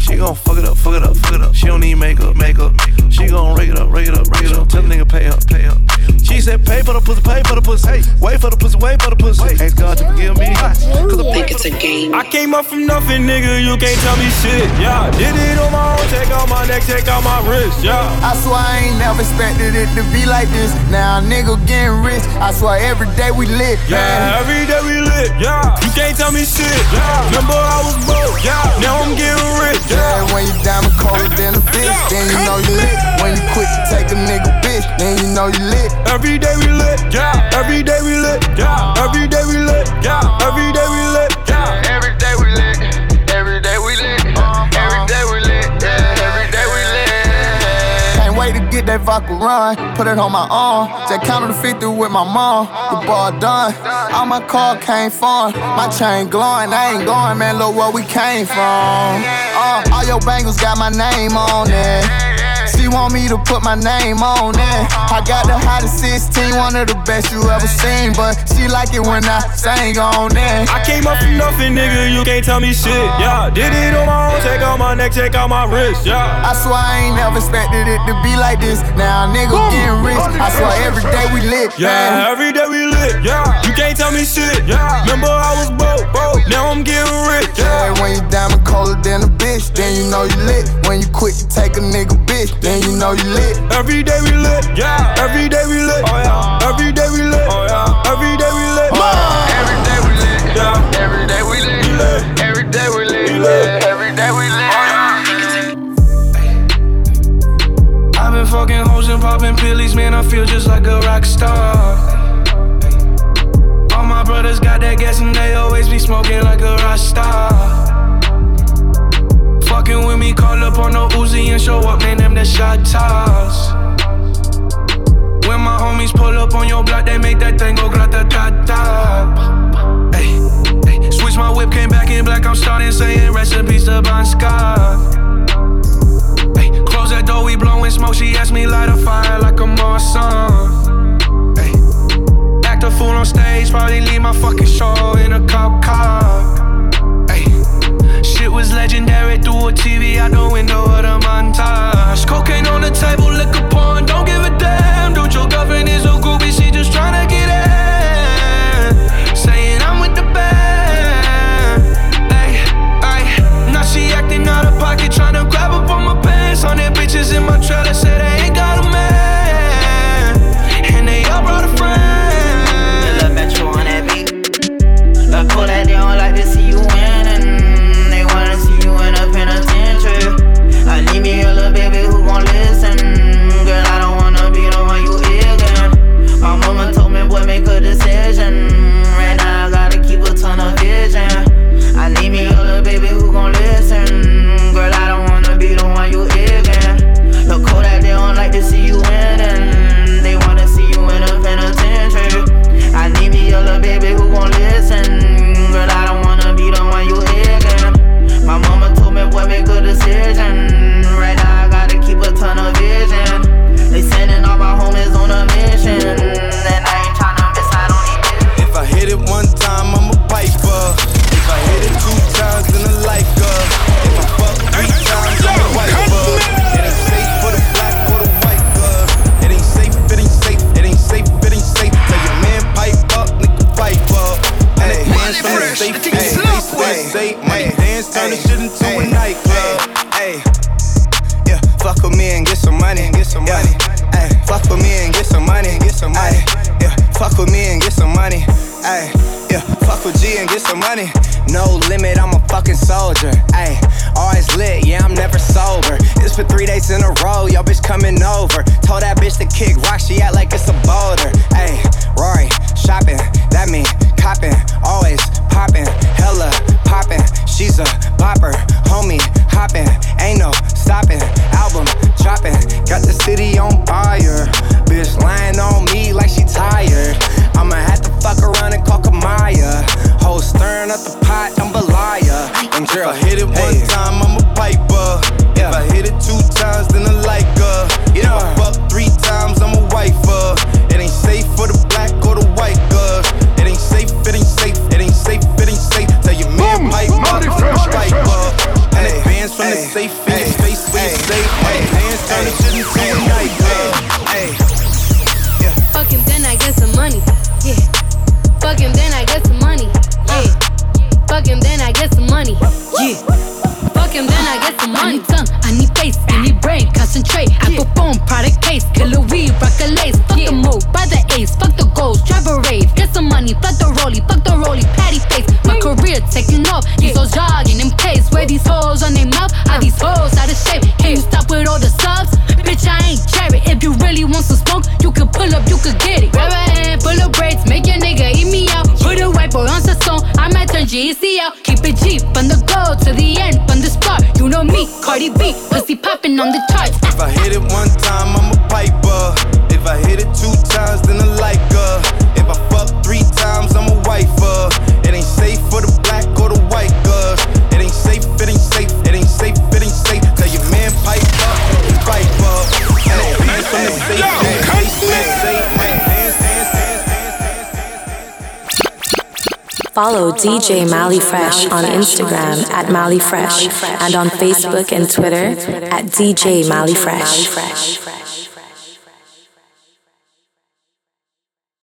She gon' fuck it up, fuck it up, fuck it up. She don't need makeup, makeup. She gon' rake it up, rake it up, rake it up. Tell the nigga pay up, pay up. She said pay for the pussy, pay for the pussy. Hey, wait for the pussy, wait for the pussy. Ask God to forgive me. Cause I think it's a game. I came up from nothing, nigga. You can't tell me shit. Yeah, did it on my own. Take out my neck, take out my wrist. Yeah. I swear I ain't never expected it to be like this. Now a nigga getting rich. I swear every day we lit. Yeah, man. Every day we lit. Yeah, you can't tell me shit. Yeah, remember I was broke. Yeah, now I'm getting rich. Yeah, when you diamond colder than a bitch, then you know you lit. When you quit to take a nigga bitch, then you know you lit. Every day we lit, yeah. Every day we lit, yeah. Every day we lit, yeah. Every day we lit, yeah. Every day we lit, every day we lit, every day we lit, yeah. Every day we lit. Can't wait to get that vodka run, put it on my arm. Just counted to fifty with my mom. The ball done, all my car came from. My chain glowing, I ain't going, man. Look where we came from. Uh, all your bangles got my name on it. She want me to put my name on it. I got the hottest sixteen, one of the best you ever seen. But she like it when I sang on it. I came up from nothing, nigga, you can't tell me shit. Yeah, did it on my own, take out my neck, take out my wrist. Yeah, I swear I ain't never expected it to be like this. Now a nigga getting rich. I swear every day we lit, man. Yeah, every day we lit, yeah. You can't tell me shit, yeah. Remember I was broke, broke, now I'm getting rich. Yeah, when you diamond colder than a bitch, then you know you lit. When you quit, you take a nigga bitch, then you know you lit. Every day we lit, yeah. Every day we lit, oh yeah. Every day we lit, oh yeah. Every day we lit, oh yeah. Every day we lit, yeah. Every day we lit, yeah. Every day we lit, yeah. Every day we lit, yeah. I've been fucking hoes and popping pillies, man. I feel just like a rock star. All my brothers got that gas and they always be smoking like a Rasta. Fucking with me, call up on the Uzi and show up, man, them the shot toss. When my homies pull up on your block, they make that thing go grata-ta-ta. Ay, ay. Switch my whip, came back in black, I'm starting saying recipes to Bon Scott. Ay, close that door, we blowing smoke, she asked me light a fire like a Marsan. The fool on stage, probably leave my fucking show in a cop car. Ay. Shit was legendary through a T V out the window of the montage. Cocaine on the table, liquor porn, don't give a damn. Dude, your girlfriend is a groupie, she just tryna get in. Saying I'm with the band. Ay, ay. Now she acting out of pocket, tryna grab up on my pants. On that bitches in my trailer, said I ain't got a man. And they all brought a friend. I pull that they don't like to see you winning. They wanna see you in a penitentiary. I need me a little baby who gon' listen. Girl, I don't wanna be the one you ignorant. My mama told me, boy, make a decision. Right now I gotta keep a ton of vision. I need me a little baby who gon' listen. Girl, I don't wanna be the one you ignorant. The cold that they don't like to see you winning. They wanna see you in a penitentiary. I need me a little baby who gon' listen. Girl, I don't wanna be the one you again. My mama told me, boy, make a decision. Right now I gotta keep a ton of vision. They sending all my homies on a mission. And I ain't tryna miss out on these. If I hit it one time, I'm a piper. If I hit it two times, then I like her. If I fuck three times, I'm a wiper. It ain't safe for the black or the white girl. It ain't safe, it ain't safe, it ain't safe, it ain't safe. Pipe up, Mally Fresh. They take it slow, boy. Money dance, turn this shit into a nightclub. Hey, yeah, fuck with me and get some money, and get some money. Hey, fuck with me and get some money, and get some money. Yeah, fuck with me and get some money. Hey, yeah, fuck with G and get some money. No limit, I'm a fucking soldier. Ayy, always lit, yeah, I'm never sober. It's for three days in a row, y'all bitch coming over. Told that bitch to kick rock, she act like it's a boulder. Ayy, Rory, shopping, that mean copping. Always popping, hella popping. She's a bopper, homie hopping. Ain't no stopping, album dropping. Got the city on fire. Bitch lying on me like she tired. I'ma have to fuck around and call Kamaya. Hoes stirring up the pot, I'm a liar. And girl, if I hit it one hey. time, I'm a piper. Yeah. If I hit it two times, then I like her. You know, if I fuck three times, I'm a wifer. It ain't safe for the black or the white girl. It ain't safe, it ain't safe, it ain't safe, it ain't safe. Tell your man, pipe, I'm a piper. And it bands from the safe in your face where you safe. Hey, hands turn the shit into a nightclub. Hey, yeah. Fuck him, then I get some money. Yeah. Fuck him, then I get some money. Yeah. Fuck him, then I get some money. Yeah. Fuck him, then I get some money. I need tongue, I need face, I need brain, concentrate. Apple phone, product case, killer weed, rock a lace. Fuck the move, buy the ace, fuck the goals, drive a rave. Get some money, fuck the rollie, fuck the rollie, patty face. My career taking off, these hoes jogging in place. Where these hoes on their mouth, are these hoes out of shape? Can you stop with all the subs? Bitch, I ain't cherry. If you really want some smoke, you can pull up, you can get it. Grab a hand full of braids, make your nigga eat me out. Put a white boy on Sassoon, I might turn G E C out. Keep it G from the go to the end, from the start. You know me, Cardi B, pussy popping on the charts. If I hit it one time, I'm a piper. If I hit it two times, then I like her. If I fuck three times, I'm a wifer. It ain't safe for the black or the white girls. It ain't safe, it ain't safe, it ain't safe, it ain't safe. Tell your man pipe up, pipe up. And it ain't from the safe, safe. Follow D J Mally Fresh on Instagram at Mally Fresh and on Facebook and Twitter at D J Mally Fresh.